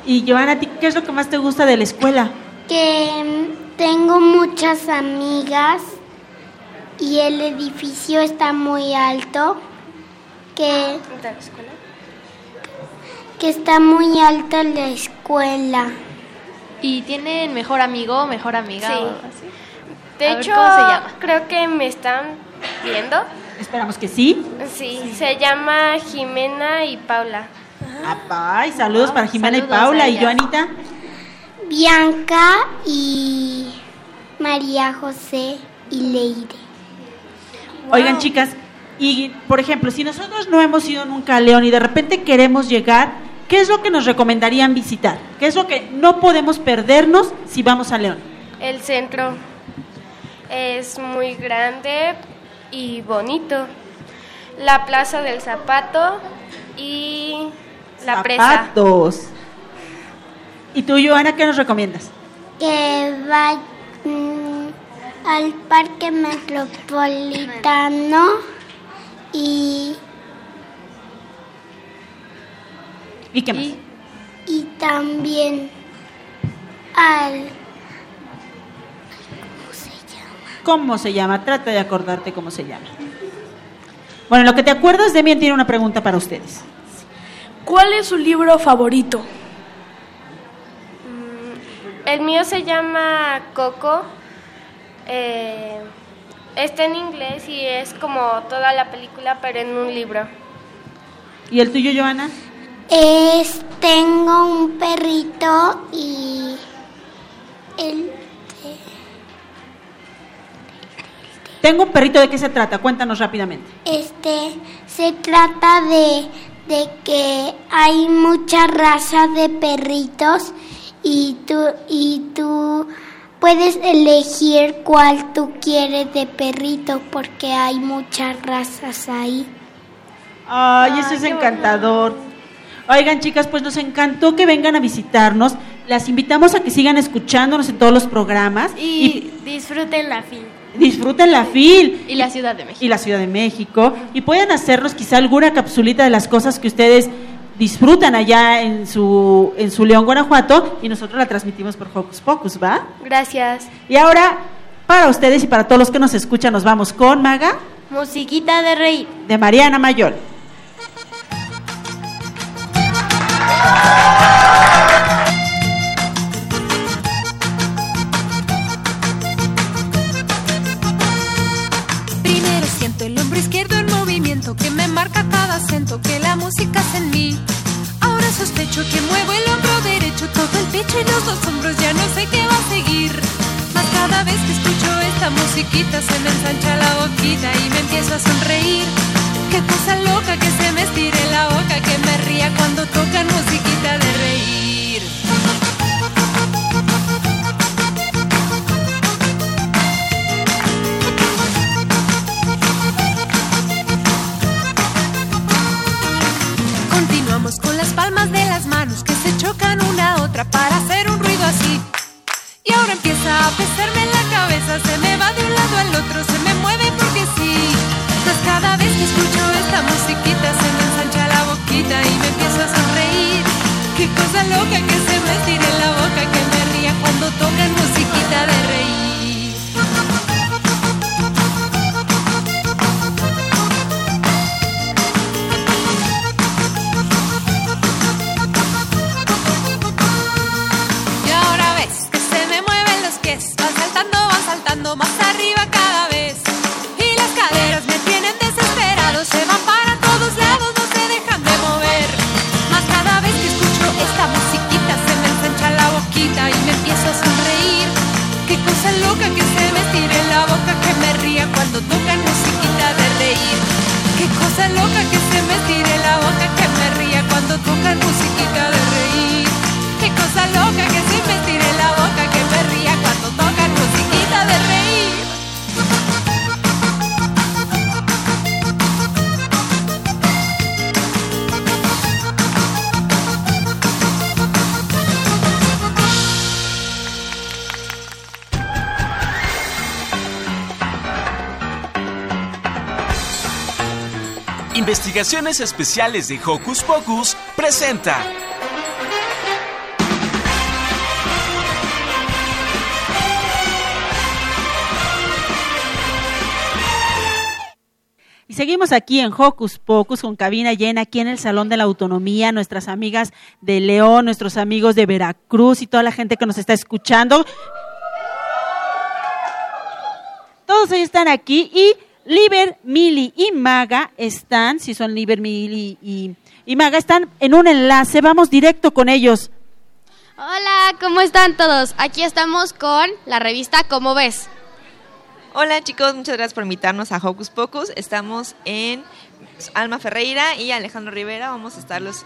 Y Joana, ¿qué es lo que más te gusta de la escuela? Que tengo muchas amigas y el edificio está muy alto. ¿De la escuela? Que está muy alto la escuela. ¿Y tienen mejor amigo o mejor amiga? Sí. De hecho, ¿cómo se llama? Creo que me están viendo. Esperamos que sí. Sí, se llama Jimena y Paula. Saludos para Jimena y Paula. ¿Y Joanita? Bianca y María José y Leire. Wow. Oigan, chicas, y por ejemplo, si nosotros no hemos ido nunca a León y de repente queremos llegar, ¿qué es lo que nos recomendarían visitar? ¿Qué es lo que no podemos perdernos si vamos a León? El centro es muy grande y bonito. La Plaza del Zapato y la Presa. ¿Y tú, Joana, qué nos recomiendas? Que vayan al Parque Metropolitano y... ¿Y qué más? Y también al... ¿Cómo se llama? ¿Cómo se llama? Trata de acordarte cómo se llama. Bueno, lo que te acuerdas de mí tiene una pregunta para ustedes. ¿Cuál es su libro favorito? El mío se llama Coco. Está en inglés y es como toda la película, pero en un libro. ¿Y el tuyo, Joana? Es Tengo un perrito y Tengo un perrito, ¿de qué se trata? Cuéntanos rápidamente. Se trata de que hay muchas razas de perritos y tú puedes elegir cuál tú quieres de perrito porque hay muchas razas ahí. Ay, eso es encantador. Oigan, chicas, pues nos encantó que vengan a visitarnos. Las invitamos a que sigan escuchándonos en todos los programas. Y disfruten la FIL. Disfruten la FIL. Y la Ciudad de México. Y la Ciudad de México. Y pueden hacernos quizá alguna capsulita de las cosas que ustedes disfrutan allá en su León, Guanajuato. Y nosotros la transmitimos por Hocus Pocus, ¿va? Gracias. Y ahora, para ustedes y para todos los que nos escuchan, nos vamos con Maga. Musiquita de Rey. De Mariana Mayol. Primero siento el hombro izquierdo en movimiento que me marca cada acento, que la música es en mí. Ahora sospecho que muevo el hombro derecho, todo el pecho y los dos hombros, ya no sé qué va a seguir. Mas cada vez que escucho esta musiquita se me ensancha la boquita y me empiezo a sonreír. Qué cosa loca que se me estire la boca, que me ría cuando tocan musiquita de reír. Continuamos con las palmas de las manos que se chocan una a otra para hacer un ruido así. Y ahora empieza a pesarme en la cabeza, se me va de un lado al otro, se me mueve porque sí. Mas cada vez que escucho esta musiquita se me ensancha la boquita y me empiezo a sonreír. Qué cosa loca que se me estire en la boca, que me ría cuando tocan musiquita de reír. Y ahora ves que se me mueven los pies, van saltando más arriba cada vez. Y las caderas me tienen desesperado, se van para todos lados, no se dejan de mover. Mas cada vez que escucho esta musiquita se me ensancha la boquita y me empiezo a sonreír. Qué cosa loca que se me estire en la boca, que me ría cuando tocan musiquita de reír. Qué cosa loca que se me estire en la boca, que me ría cuando tocan musiquita de reír. Qué cosa loca que se me estire en la boca, que me ría cuando tocan musiquita de reír. Investigaciones Especiales de Hocus Pocus presenta y seguimos aquí en Hocus Pocus con cabina llena aquí en el Salón de la Autonomía, nuestras amigas de León, nuestros amigos de Veracruz y toda la gente que nos está escuchando. Todos ellos están aquí y Liber, Mili y Maga están, si son Liber, Mili y Maga, están en un enlace, vamos directo con ellos. Hola, ¿cómo están todos? Aquí estamos con la revista ¿Cómo ves? Hola chicos, muchas gracias por invitarnos a Hocus Pocus. Estamos en Alma Ferreira y Alejandro Rivera. Vamos a estarlos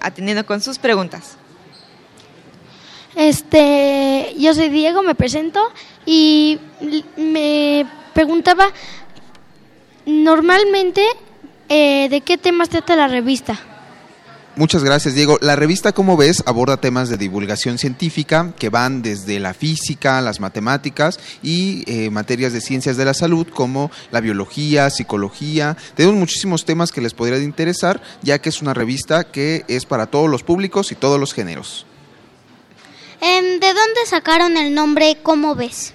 atendiendo con sus preguntas. Yo soy Diego, me presento y me preguntaba normalmente de qué temas trata la revista. Muchas gracias, Diego. La revista, como ves, aborda temas de divulgación científica que van desde la física, las matemáticas y materias de ciencias de la salud como la biología, psicología. Tenemos muchísimos temas que les podrían interesar, ya que es una revista que es para todos los públicos y todos los géneros. ¿De dónde sacaron el nombre ¿Cómo ves?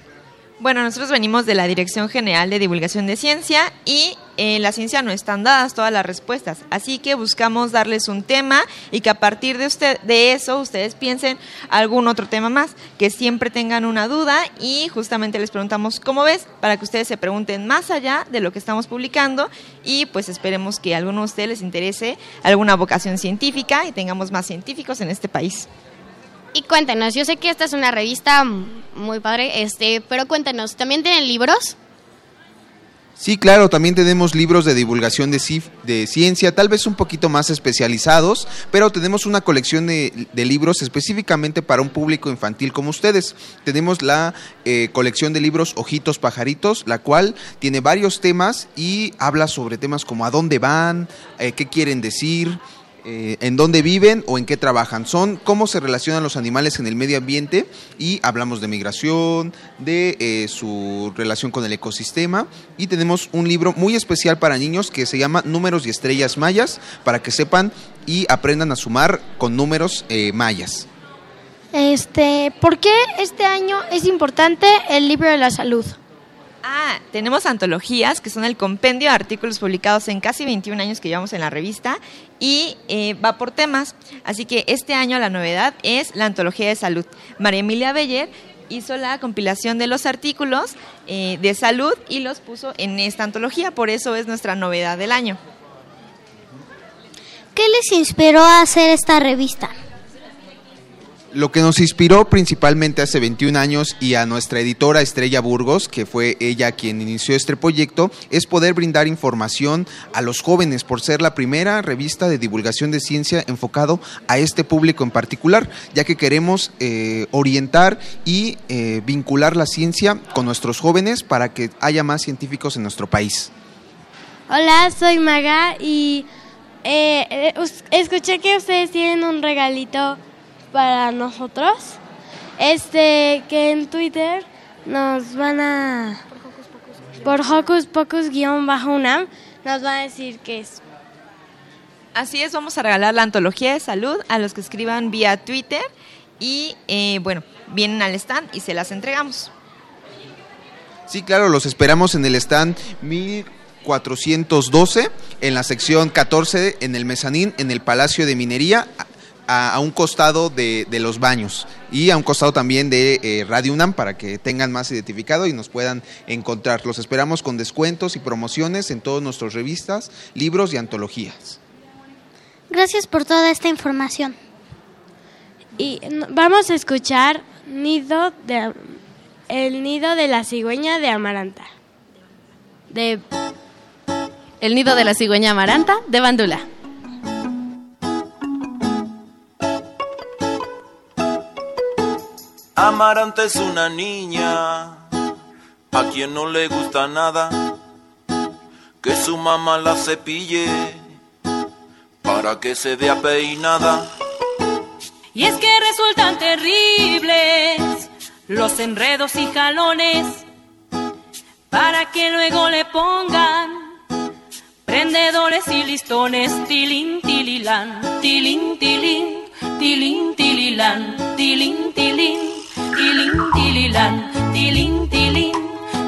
Bueno, nosotros venimos de la Dirección General de Divulgación de Ciencia y en la ciencia no están dadas todas las respuestas, así que buscamos darles un tema y que a partir de eso ustedes piensen algún otro tema más, que siempre tengan una duda y justamente les preguntamos ¿cómo ves? Para que ustedes se pregunten más allá de lo que estamos publicando y pues esperemos que a alguno de ustedes les interese alguna vocación científica y tengamos más científicos en este país. Y cuéntanos, yo sé que esta es una revista muy padre, pero cuéntanos, ¿también tienen libros? Sí, claro, también tenemos libros de divulgación de ciencia, tal vez un poquito más especializados, pero tenemos una colección de libros específicamente para un público infantil como ustedes. Tenemos la colección de libros Ojitos Pajaritos, la cual tiene varios temas y habla sobre temas como a dónde van, qué quieren decir, en dónde viven o en qué trabajan, son cómo se relacionan los animales en el medio ambiente y hablamos de migración, de su relación con el ecosistema y tenemos un libro muy especial para niños que se llama Números y Estrellas Mayas para que sepan y aprendan a sumar con números mayas. ¿Por qué este año es importante el libro de la salud? Tenemos antologías que son el compendio de artículos publicados en casi 21 años que llevamos en la revista y va por temas, así que este año la novedad es la antología de salud. María Emilia Beller hizo la compilación de los artículos de salud y los puso en esta antología, por eso es nuestra novedad del año. ¿Qué les inspiró a hacer esta revista? Lo que nos inspiró principalmente hace 21 años y a nuestra editora Estrella Burgos, que fue ella quien inició este proyecto, es poder brindar información a los jóvenes por ser la primera revista de divulgación de ciencia enfocado a este público en particular, ya que queremos orientar y vincular la ciencia con nuestros jóvenes para que haya más científicos en nuestro país. Hola, soy Maga y escuché que ustedes tienen un regalito para nosotros, que en Twitter nos van a, por Hocus Pocus _UNAM, nos van a decir qué es. Así es, vamos a regalar la antología de salud a los que escriban vía Twitter y vienen al stand y se las entregamos. Sí, claro, los esperamos en el stand 1412, en la sección 14, en el mezanín, en el Palacio de Minería, a un costado de los baños y a un costado también de Radio UNAM para que tengan más identificado y nos puedan encontrar. Los esperamos con descuentos y promociones en todas nuestras revistas, libros y antologías. Gracias por toda esta información. Y vamos a escuchar El nido de la cigüeña de Amaranta. El nido de la cigüeña Amaranta de Bandula. Amaranta es una niña, a quien no le gusta nada, que su mamá la cepille, para que se vea peinada. Y es que resultan terribles los enredos y jalones, para que luego le pongan prendedores y listones, tilín, tililán, tilín, tilín, tilín, tililán, tilín, tilín. Tilín, tililán, tilín, tilín,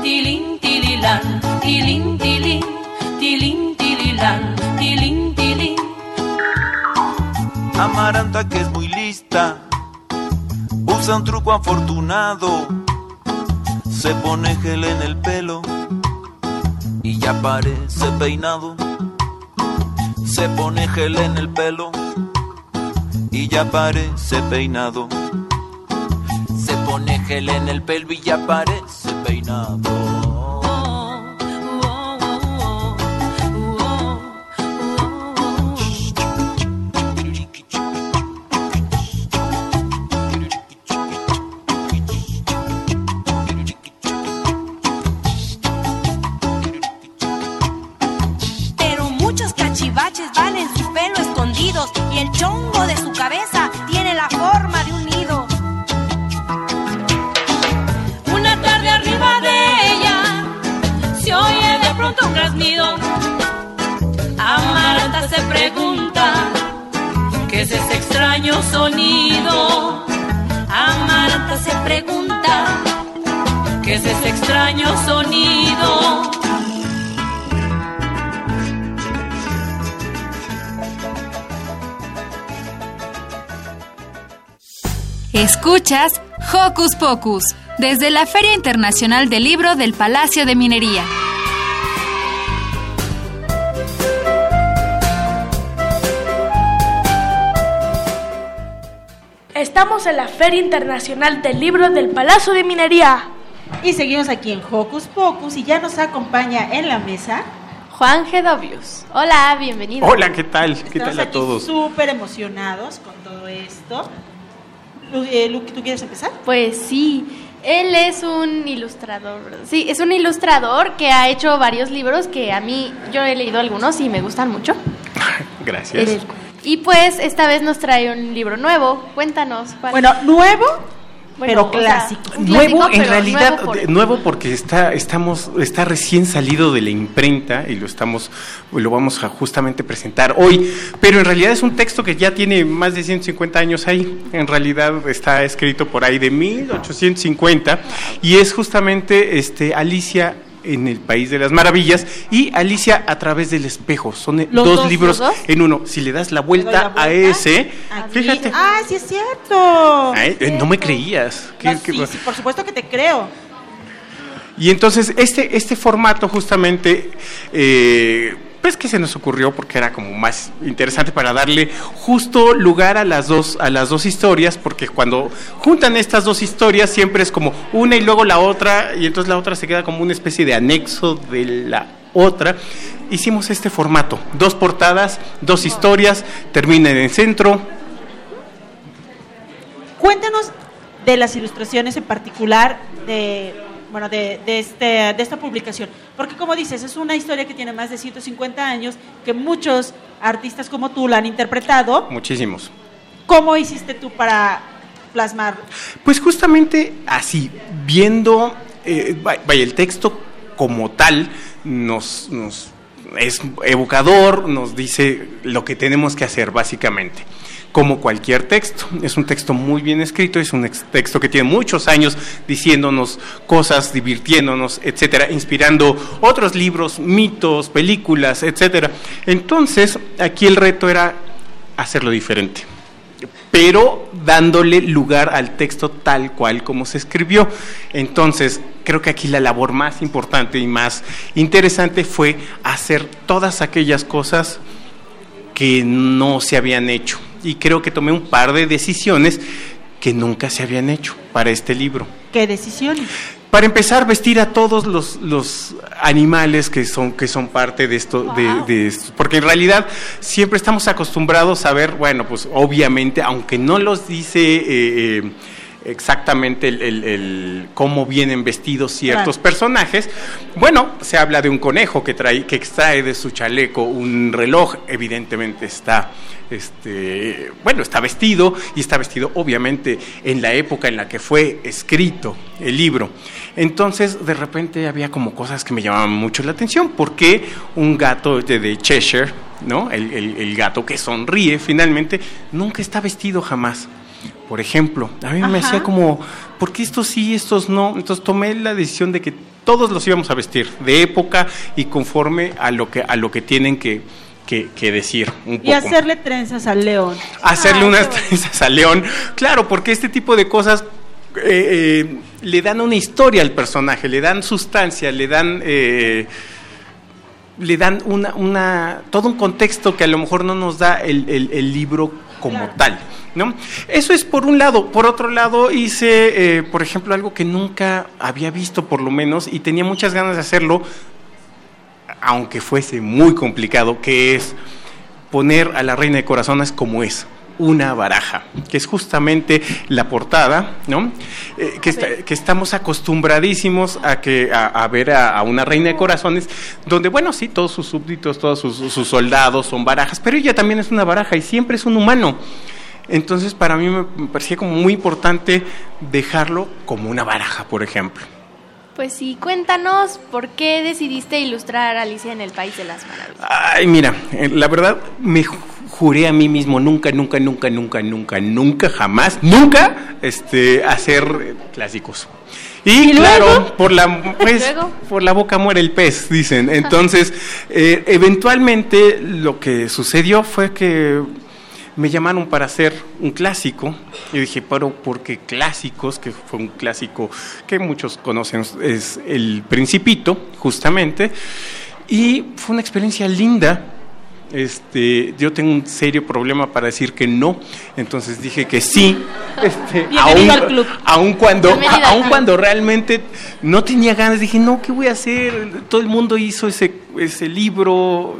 tilín, tililán, tilín, tilín, tilín, tililán, tilín, tilín. Amaranta, que es muy lista, usa un truco afortunado, se pone gel en el pelo y ya parece peinado. Se pone gel en el pelo y ya parece peinado. Se pone gel en el pelo y ya parece peinado. Escuchas Hocus Pocus, desde la Feria Internacional del Libro del Palacio de Minería. Estamos en la Feria Internacional del Libro del Palacio de Minería. Y seguimos aquí en Hocus Pocus y ya nos acompaña en la mesa... Juan Gedovius. Hola, bienvenido. Hola, ¿qué tal? Estamos ¿qué tal a todos? Súper emocionados con todo esto... Luke, ¿tú quieres empezar? Pues sí, él es un ilustrador. Sí, es un ilustrador que ha hecho varios libros que a mí, yo he leído algunos y me gustan mucho. Gracias. Y pues esta vez nos trae un libro nuevo, cuéntanos. ¿Cuál? Bueno, nuevo... Bueno, pero clásico. O sea, nuevo, clásico, en realidad, nuevo porque está recién salido de la imprenta y lo vamos a justamente presentar hoy, pero en realidad es un texto que ya tiene más de 150 años ahí, en realidad está escrito por ahí de 1850 y es justamente Alicia en el País de las Maravillas y Alicia a través del espejo. Son dos libros en uno. Si le das la vuelta a ese, aquí. Fíjate. Ah, sí es cierto. Ay, no me creías. Sí, por supuesto que te creo. Y entonces este formato justamente... Pues que se nos ocurrió porque era como más interesante para darle justo lugar a las dos historias, porque cuando juntan estas dos historias siempre es como una y luego la otra, y entonces la otra se queda como una especie de anexo de la otra. Hicimos este formato, dos portadas, dos historias, termina en el centro. Cuéntanos de las ilustraciones en particular de esta publicación, porque como dices, es una historia que tiene más de 150 años, que muchos artistas como tú la han interpretado. Muchísimos. ¿Cómo hiciste tú para plasmarlo? Pues justamente así, viendo, el texto como tal nos es evocador, nos dice lo que tenemos que hacer básicamente. Como cualquier texto, es un texto muy bien escrito, es un texto que tiene muchos años diciéndonos cosas, divirtiéndonos, etcétera, inspirando otros libros, mitos, películas, etcétera. Entonces, aquí el reto era hacerlo diferente, pero dándole lugar al texto tal cual como se escribió. Entonces, creo que aquí la labor más importante y más interesante fue hacer todas aquellas cosas que no se habían hecho. Y creo que tomé un par de decisiones que nunca se habían hecho para este libro. ¿Qué decisiones? Para empezar, vestir a todos los animales que son parte de esto, wow. de esto, porque en realidad siempre estamos acostumbrados a ver, bueno, pues obviamente, aunque no los dice exactamente el cómo vienen vestidos ciertos personajes. Bueno, se habla de un conejo que extrae de su chaleco un reloj, evidentemente está vestido, y está vestido obviamente en la época en la que fue escrito el libro. Entonces, de repente había como cosas que me llamaban mucho la atención. ¿Por qué un gato de Cheshire, ¿no? El gato que sonríe finalmente, nunca está vestido jamás? Por ejemplo, a mí me hacía como, ¿por qué estos sí, estos no? Entonces tomé la decisión de que todos los íbamos a vestir de época y conforme a lo que tienen que decir un poco. Y hacerle trenzas al león. Trenzas al león, claro, porque este tipo de cosas le dan una historia al personaje, le dan sustancia, le dan todo un contexto que a lo mejor no nos da el libro como tal. ¿no? Eso es por un lado. Por otro lado, hice, por ejemplo, algo que nunca había visto, por lo menos, y tenía muchas ganas de hacerlo, aunque fuese muy complicado, que es poner a la Reina de Corazones como es, una baraja, que es justamente la portada, ¿no? Que estamos acostumbradísimos a ver a una Reina de Corazones, donde, bueno, sí, todos sus súbditos, todos sus soldados son barajas, pero ella también es una baraja y siempre es un humano. Entonces, para mí me parecía como muy importante dejarlo como una baraja, por ejemplo. Pues sí, cuéntanos, ¿por qué decidiste ilustrar a Alicia en el País de las Maravillas? Ay, mira, la verdad, me juré a mí mismo nunca, jamás, hacer clásicos. Y claro, por la boca muere el pez, dicen. Entonces, eventualmente, lo que sucedió fue que me llamaron para hacer un clásico. Yo dije, pero ¿por qué clásicos? Que fue un clásico que muchos conocen, es El Principito, justamente. Y fue una experiencia linda. Yo tengo un serio problema para decir que no, entonces dije que sí, aun cuando realmente no tenía ganas. Dije, no, ¿qué voy a hacer? Todo el mundo hizo ese libro,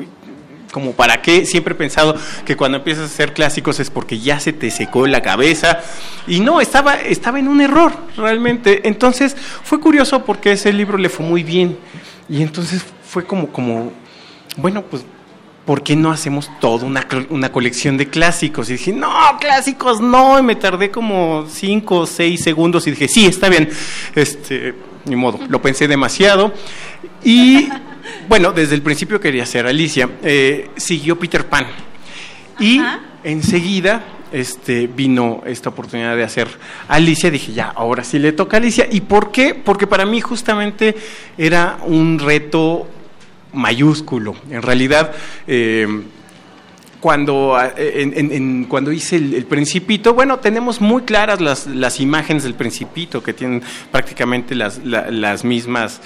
como para qué. Siempre he pensado que cuando empiezas a hacer clásicos es porque ya se te secó la cabeza, y no, estaba en un error realmente. Entonces fue curioso porque ese libro le fue muy bien, y entonces fue como bueno, pues ¿por qué no hacemos toda una colección de clásicos? Y dije, no, clásicos no, y me tardé como 5 o 6 segundos, y dije, sí, está bien, ni modo, lo pensé demasiado. Y bueno, desde el principio quería ser Alicia. Siguió Peter Pan, y ajá, enseguida vino esta oportunidad de hacer Alicia. Dije, ya, ahora sí le toca a Alicia. ¿Y por qué? Porque para mí justamente era un reto mayúsculo. En realidad, cuando hice el Principito, bueno, tenemos muy claras las imágenes del Principito, que tienen prácticamente las mismas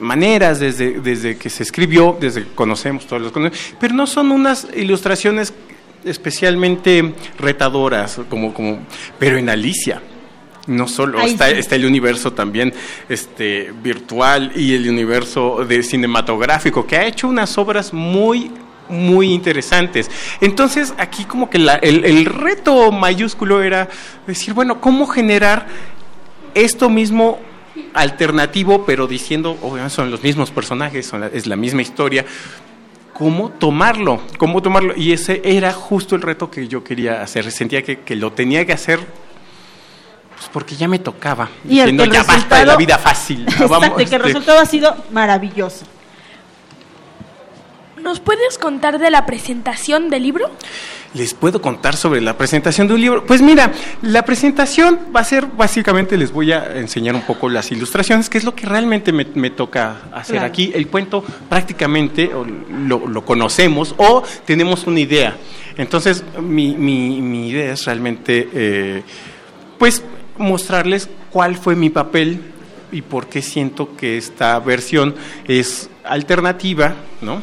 maneras desde que se escribió, desde que conocemos todos los conocimientos, pero no son unas ilustraciones especialmente retadoras, pero en Alicia. No solo, está el universo también virtual, y el universo de cinematográfico, que ha hecho unas obras muy, muy interesantes. Entonces, aquí como que el reto mayúsculo era decir, bueno, ¿cómo generar esto mismo alternativo, pero diciendo, obviamente son los mismos personajes, es la misma historia? ¿Cómo tomarlo? Y ese era justo el reto que yo quería hacer. Sentía que lo tenía que hacer, pues porque ya me tocaba, y diciendo, ya basta de la vida fácil. No, vamos, exacto, que el resultado ha sido maravilloso. ¿Nos puedes contar de la presentación del libro? ¿Les puedo contar sobre la presentación de un libro? Pues mira, la presentación va a ser, básicamente les voy a enseñar un poco las ilustraciones, que es lo que realmente me toca hacer, claro. Aquí el cuento prácticamente lo conocemos o tenemos una idea. Entonces, mi idea es realmente, pues, mostrarles cuál fue mi papel y por qué siento que esta versión es alternativa, ¿no?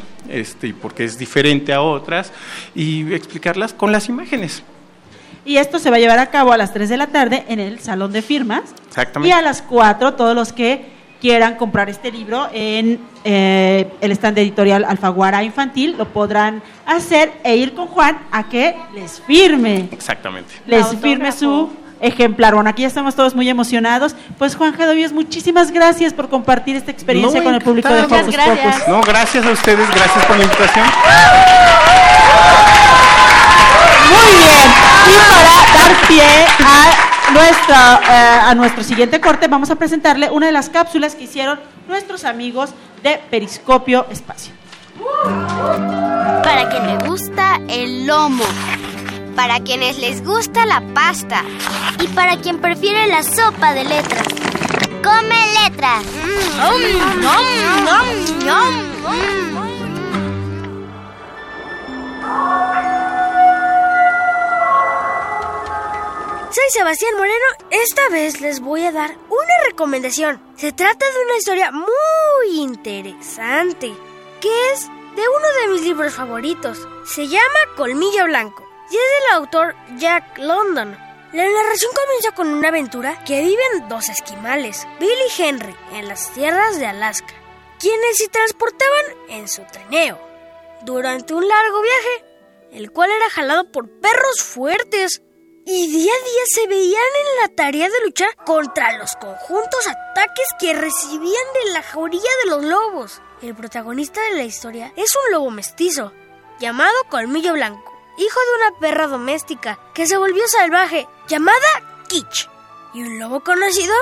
Y por qué es diferente a otras, y explicarlas con las imágenes. Y esto se va a llevar a cabo a las 3 de la tarde en el Salón de Firmas. Exactamente. Y a las 4, todos los que quieran comprar este libro en el stand de Editorial Alfaguara Infantil, lo podrán hacer e ir con Juan a que les firme. Exactamente. Les firme su ejemplar. Bueno, aquí ya estamos todos muy emocionados. Pues Juan Gedovius, muchísimas gracias por compartir esta experiencia con el público de Hocus Pocus. No, gracias a ustedes, gracias por la invitación. Muy bien, y para dar pie a nuestro siguiente corte, vamos a presentarle una de las cápsulas que hicieron nuestros amigos de Periscopio Espacio. Para quien le gusta el lomo, para quienes les gusta la pasta y para quien prefiere la sopa de letras. ¡Come letras! Mm, nom, nom, nom, nom. Soy Sebastián Moreno. Esta vez les voy a dar una recomendación. Se trata de una historia muy interesante, que es de uno de mis libros favoritos. Se llama Colmillo Blanco. y es del autor Jack London. La narración comienza con una aventura que viven dos esquimales, Bill y Henry, en las tierras de Alaska, quienes se transportaban en su trineo durante un largo viaje, el cual era jalado por perros fuertes, y día a día se veían en la tarea de luchar contra los conjuntos ataques que recibían de la jauría de los lobos. El protagonista de la historia es un lobo mestizo, llamado Colmillo Blanco, hijo de una perra doméstica que se volvió salvaje, llamada Kitch, y un lobo conocido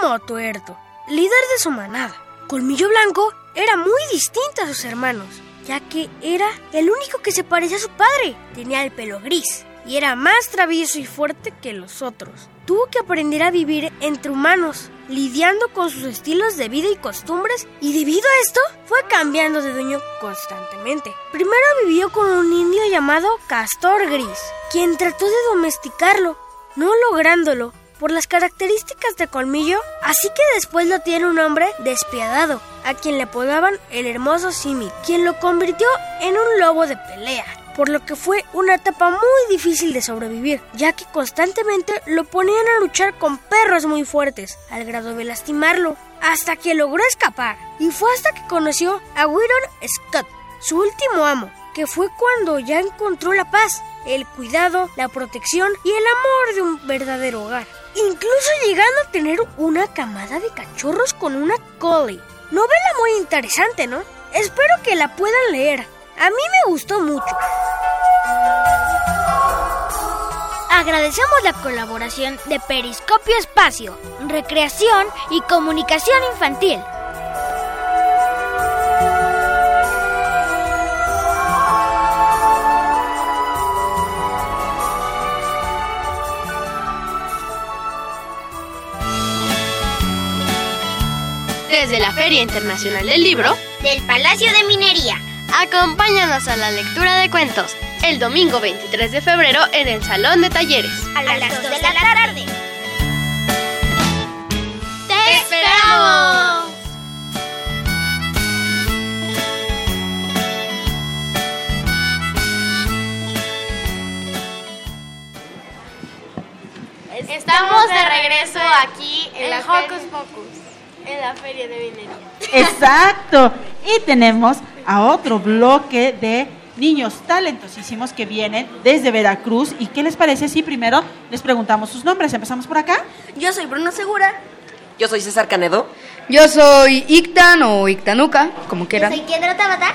como Tuerto, líder de su manada. Colmillo Blanco era muy distinto a sus hermanos, ya que era el único que se parecía a su padre. Tenía el pelo gris y era más travieso y fuerte que los otros. Tuvo que aprender a vivir entre humanos, lidiando con sus estilos de vida y costumbres, y debido a esto, fue cambiando de dueño constantemente. Primero vivió con un indio llamado Castor Gris, quien trató de domesticarlo, no lográndolo por las características de Colmillo, así que después lo tiene un hombre despiadado, a quien le apodaban el hermoso Simi, quien lo convirtió en un lobo de pelea, por lo que fue una etapa muy difícil de sobrevivir, ya que constantemente lo ponían a luchar con perros muy fuertes, al grado de lastimarlo, hasta que logró escapar. Y fue hasta que conoció a Wyron Scott, su último amo, que fue cuando ya encontró la paz, el cuidado, la protección y el amor de un verdadero hogar, incluso llegando a tener una camada de cachorros con una collie. Novela muy interesante, ¿no? Espero que la puedan leer. A mí me gustó mucho. Agradecemos la colaboración de Periscopio Espacio, Recreación y Comunicación Infantil. Desde la Feria Internacional del Libro del Palacio de Minería, acompáñanos a la lectura de cuentos el domingo 23 de febrero en el Salón de Talleres a las 2 de la tarde. ¡Te esperamos! Estamos de regreso aquí en la Hocus Pocus, en la Feria de Minería. Exacto. Y tenemos a otro bloque de niños talentosísimos que vienen desde Veracruz. ¿Y qué les parece si primero les preguntamos sus nombres? ¿Empezamos por acá? Yo soy Bruno Segura. Yo soy César Canedo. Yo soy Ictan o Ictanuca, como quieran. Yo soy Kendra Tabata.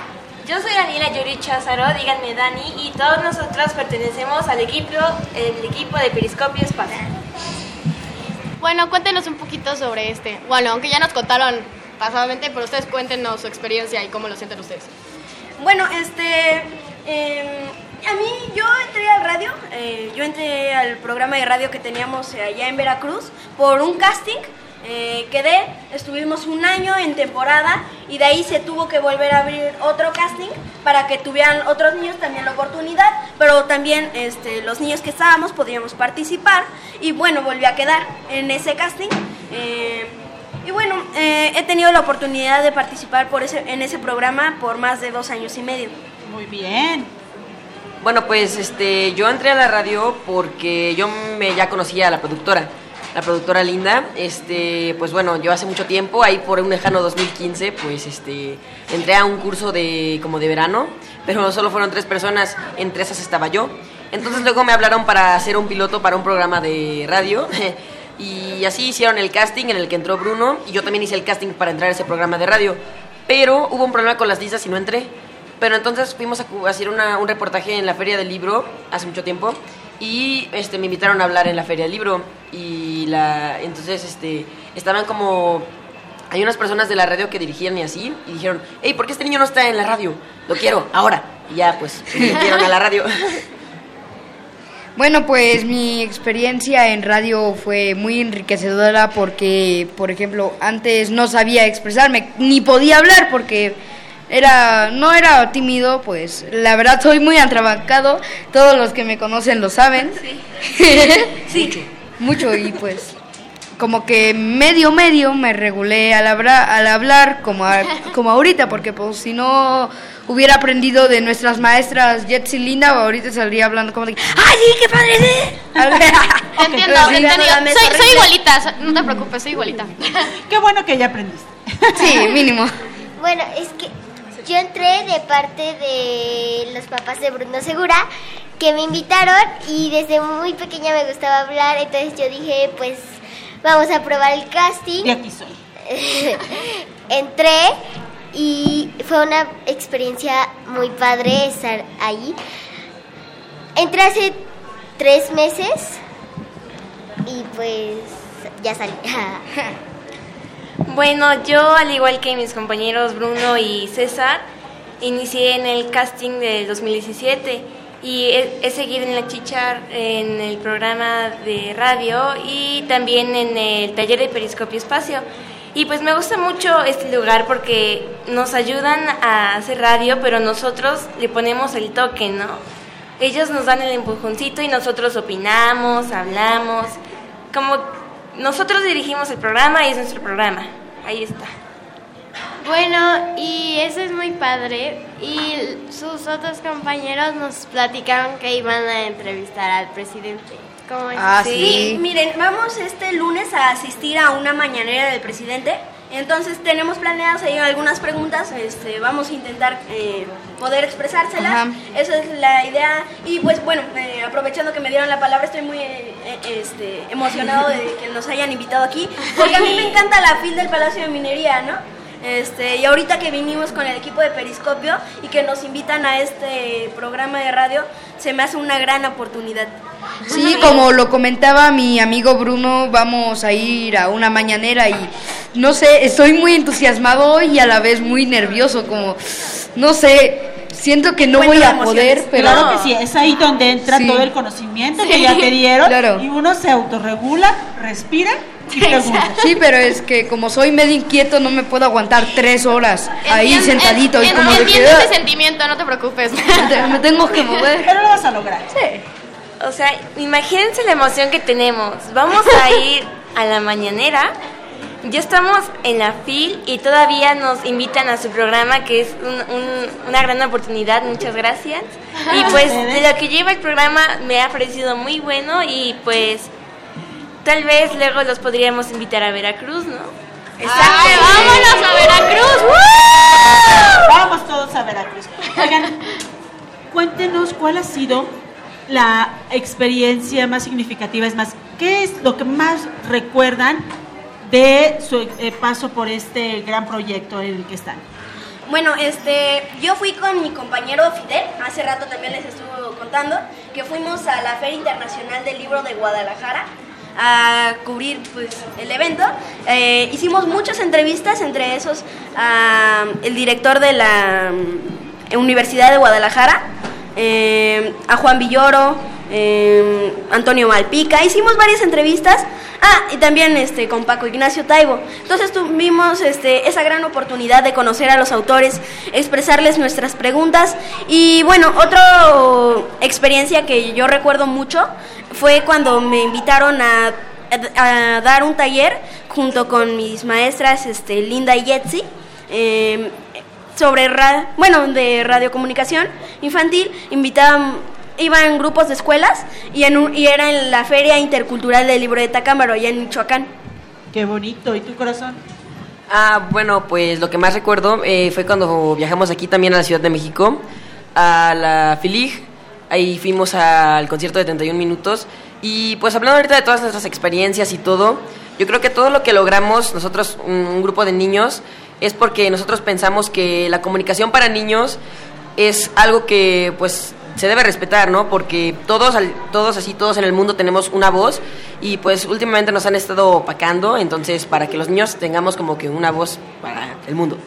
Yo soy Daniela Yuri Cházaro, díganme Dani. Y todos nosotros pertenecemos al equipo de Periscopio Espacio. Bueno, cuéntenos un poquito sobre bueno, aunque ya nos contaron pasadamente, pero ustedes cuéntenos su experiencia y cómo lo sienten ustedes. Bueno, a mí, yo entré al radio, yo entré al programa de radio que teníamos allá en Veracruz por un casting, quedé, estuvimos un año en temporada y de ahí se tuvo que volver a abrir otro casting para que tuvieran otros niños también la oportunidad, pero también los niños que estábamos podíamos participar y bueno, volví a quedar en ese casting. Y bueno, he tenido la oportunidad de participar en ese programa por más de 2 años y medio. Muy bien. Bueno, pues yo entré a la radio porque yo ya conocía a la productora Linda. Pues bueno, yo hace mucho tiempo, ahí por un lejano 2015, pues entré a un curso como de verano, pero solo fueron 3 personas, entre esas estaba yo. Entonces luego me hablaron para hacer un piloto para un programa de radio. Y así hicieron el casting en el que entró Bruno, y yo también hice el casting para entrar a ese programa de radio, pero hubo un problema con las listas y no entré. Pero entonces fuimos a hacer un reportaje en la Feria del Libro hace mucho tiempo, y me invitaron a hablar en la Feria del Libro, y entonces estaban como... Hay unas personas de la radio que dirigían y así, y dijeron, hey, ¿por qué este niño no está en la radio? Lo quiero, ahora. Y ya, pues, me metieron a la radio. Bueno, pues mi experiencia en radio fue muy enriquecedora porque, por ejemplo, antes no sabía expresarme, ni podía hablar porque no era tímido, pues la verdad soy muy atrabancado, todos los que me conocen lo saben. Sí. Mucho. Y pues como que medio me regulé al hablar, como ahorita, porque pues si no hubiera aprendido de nuestras maestras Yetzi y Linda, ahorita saldría hablando como de ¡ay, sí, qué padre! ¿Sí? Entiendo. Soy igualita, no te preocupes, soy igualita. Qué bueno que ya aprendiste. Sí, mínimo. Bueno, es que yo entré de parte de los papás de Bruno Segura, que me invitaron, y desde muy pequeña me gustaba hablar, entonces yo dije, pues, vamos a probar el casting. Y aquí soy. Entré y fue una experiencia muy padre estar ahí. Entré hace 3 meses y pues ya salí. Bueno, yo al igual que mis compañeros Bruno y César, inicié en el casting del 2017 y he seguido en La Chicharra, en el programa de radio y también en el taller de Periscopio Espacio. Y pues me gusta mucho este lugar porque nos ayudan a hacer radio, pero nosotros le ponemos el toque, ¿no? Ellos nos dan el empujoncito y nosotros opinamos, hablamos, como nosotros dirigimos el programa y es nuestro programa. Ahí está. Bueno, y eso es muy padre. Y sus otros compañeros nos platicaron que iban a entrevistar al presidente. ¿Cómo es? Ah, sí. Miren, vamos este lunes a asistir a una mañanera del presidente. Entonces tenemos planeadas ahí algunas preguntas, vamos a intentar poder expresárselas. Ajá. Esa es la idea. Y pues bueno, aprovechando que me dieron la palabra, estoy muy emocionado de que nos hayan invitado aquí, porque a mí me encanta la FIL del Palacio de Minería, ¿no? Y ahorita que vinimos con el equipo de Periscopio y que nos invitan a este programa de radio, se me hace una gran oportunidad. Sí, como lo comentaba mi amigo Bruno, vamos a ir a una mañanera y no sé, estoy muy entusiasmado y a la vez muy nervioso, como no sé, siento que no voy a poder, pero claro que sí, es ahí donde entra todo el conocimiento que ya te dieron, claro. Y uno se autorregula, respira. Sí, pero es que como soy medio inquieto, no me puedo aguantar 3 horas ahí sentadito. Entiendo ese sentimiento, no te preocupes. Me tengo que mover. Pero lo vas a lograr. Sí. O sea, imagínense la emoción que tenemos. Vamos a ir a la mañanera. Ya estamos en la FIL y todavía nos invitan a su programa, que es una gran oportunidad. Muchas gracias. Y pues de lo que lleva el programa me ha parecido muy bueno y pues... Tal vez luego los podríamos invitar a Veracruz, ¿no? Exacto. Ay, ¡vámonos a Veracruz! ¡Woo! Vamos todos a Veracruz. Oigan, cuéntenos cuál ha sido la experiencia más significativa. Es más, ¿qué es lo que más recuerdan de su paso por este gran proyecto en el que están? Bueno, yo fui con mi compañero Fidel, hace rato también les estuve contando, que fuimos a la Feria Internacional del Libro de Guadalajara a cubrir pues el evento. Hicimos muchas entrevistas, entre esos el director de la Universidad de Guadalajara, a Juan Villoro, Antonio Malpica. Hicimos varias entrevistas, y también con Paco Ignacio Taibo. Entonces tuvimos esa gran oportunidad de conocer a los autores, expresarles nuestras preguntas. Y bueno, otra experiencia que yo recuerdo mucho fue cuando me invitaron a dar un taller junto con mis maestras Linda y Yetzi, sobre de radiocomunicación infantil. Iban grupos de escuelas y era en la Feria Intercultural del Libro de Tacámbaro, allá en Michoacán. Qué bonito. ¿Y tu corazón? Bueno, pues lo que más recuerdo fue cuando viajamos aquí también a la Ciudad de México, a la FILIG. Ahí fuimos al concierto de 31 minutos. Y pues hablando ahorita de todas nuestras experiencias y todo, yo creo que todo lo que logramos nosotros, un grupo de niños, es porque nosotros pensamos que la comunicación para niños es algo que pues se debe respetar, ¿no? Porque todos en el mundo tenemos una voz y pues últimamente nos han estado opacando, entonces para que los niños tengamos como que una voz para el mundo.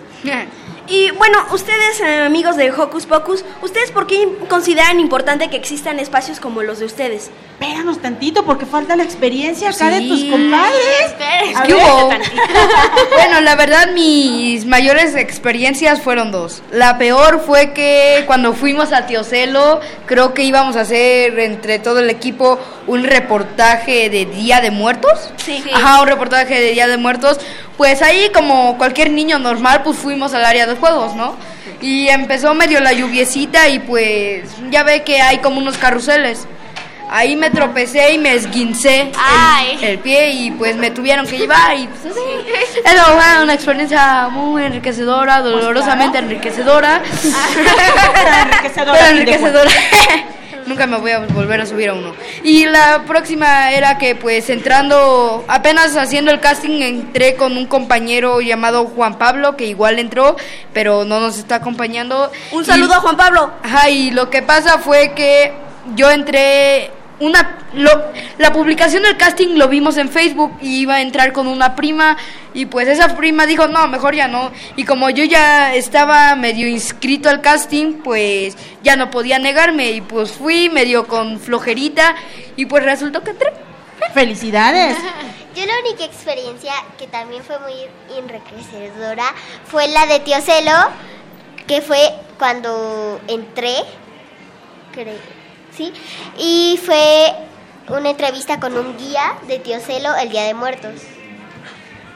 Y bueno, ustedes, amigos de Hocus Pocus, ¿ustedes por qué consideran importante que existan espacios como los de ustedes? Espéranos tantito, porque falta la experiencia acá de tus compadres. ¿Qué hubo? Bueno, la verdad, mis mayores experiencias fueron dos. La peor fue que cuando fuimos a Tiocelo, creo que íbamos a hacer entre todo el equipo un reportaje de Día de Muertos. Sí. Ajá, un reportaje de Día de Muertos. Pues ahí, como cualquier niño normal, pues fuimos al área de juegos, ¿no? Y empezó medio la lluviecita y pues ya ve que hay como unos carruseles. Ahí me tropecé y me esguincé el pie y pues me tuvieron que llevar y pues así. Eso fue una experiencia muy enriquecedora, dolorosamente enriquecedora. Pero enriquecedora. Nunca me voy a volver a subir a uno. Y la próxima era que pues entrando, apenas haciendo el casting, entré con un compañero llamado Juan Pablo, que igual entró, pero no nos está acompañando. Un saludo a Juan Pablo. Ajá, y lo que pasa fue que yo entré, la publicación del casting lo vimos en Facebook y iba a entrar con una prima y pues esa prima dijo, no, mejor ya no. Y como yo ya estaba medio inscrito al casting, pues ya no podía negarme y pues fui medio con flojerita y pues resultó que entré. ¡Felicidades! Yo la única experiencia que también fue muy enriquecedora fue la de Tiocelo, que fue cuando entré, creo. Sí, y fue una entrevista con un guía de Tiocelo el Día de Muertos.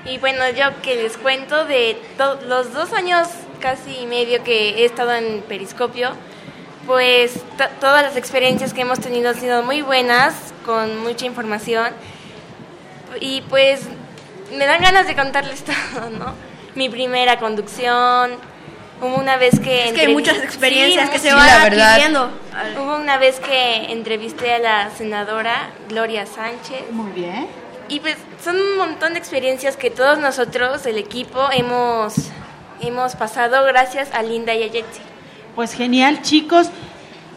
Y bueno, yo que les cuento de los 2 años casi y medio que he estado en Periscopio, pues todas las experiencias que hemos tenido han sido muy buenas, con mucha información. Y pues me dan ganas de contarles todo, ¿no? Mi primera conducción. Hubo una vez que... Es que hay muchas experiencias que se van adquiriendo. Hubo una vez que entrevisté a la senadora Gloria Sánchez. Muy bien. Y pues son un montón de experiencias que todos nosotros, el equipo, hemos pasado gracias a Linda y a Yetzi. Pues genial, chicos.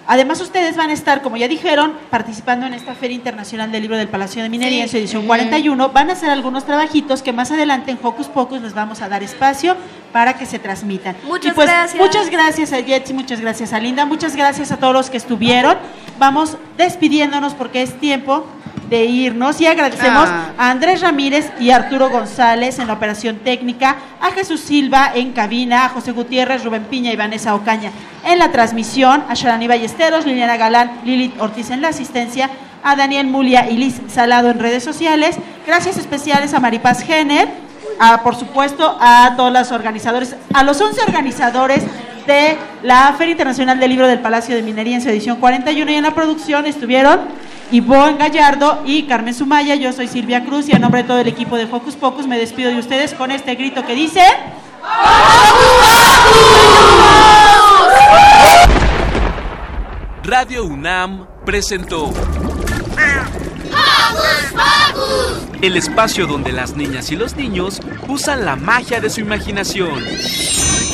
Además, ustedes van a estar, como ya dijeron, participando en esta Feria Internacional del Libro del Palacio de Minería, sí, en su edición 41. Van a hacer algunos trabajitos que más adelante en Hocus Pocus les vamos a dar espacio para que se transmitan. Muchas gracias. Muchas gracias a Yetzi, muchas gracias a Linda, muchas gracias a todos los que estuvieron. Vamos despidiéndonos porque es tiempo de irnos y agradecemos a Andrés Ramírez y Arturo González en la operación técnica, a Jesús Silva en cabina, a José Gutiérrez, Rubén Piña y Vanessa Ocaña en la transmisión, a Sharani Ballesteros, Liliana Galán, Lilith Ortiz en la asistencia, a Daniel Mulia y Liz Salado en redes sociales. Gracias especiales a Maripaz Jenner, por supuesto a todos los organizadores, a los 11 organizadores de la Feria Internacional del Libro del Palacio de Minería en su edición 41, y en la producción estuvieron Ivonne Gallardo y Carmen Sumaya. Yo soy Silvia Cruz y a nombre de todo el equipo de Hocus Pocus me despido de ustedes con este grito que dice Radio UNAM presentó Hocus Pocus, el espacio donde las niñas y los niños usan la magia de su imaginación.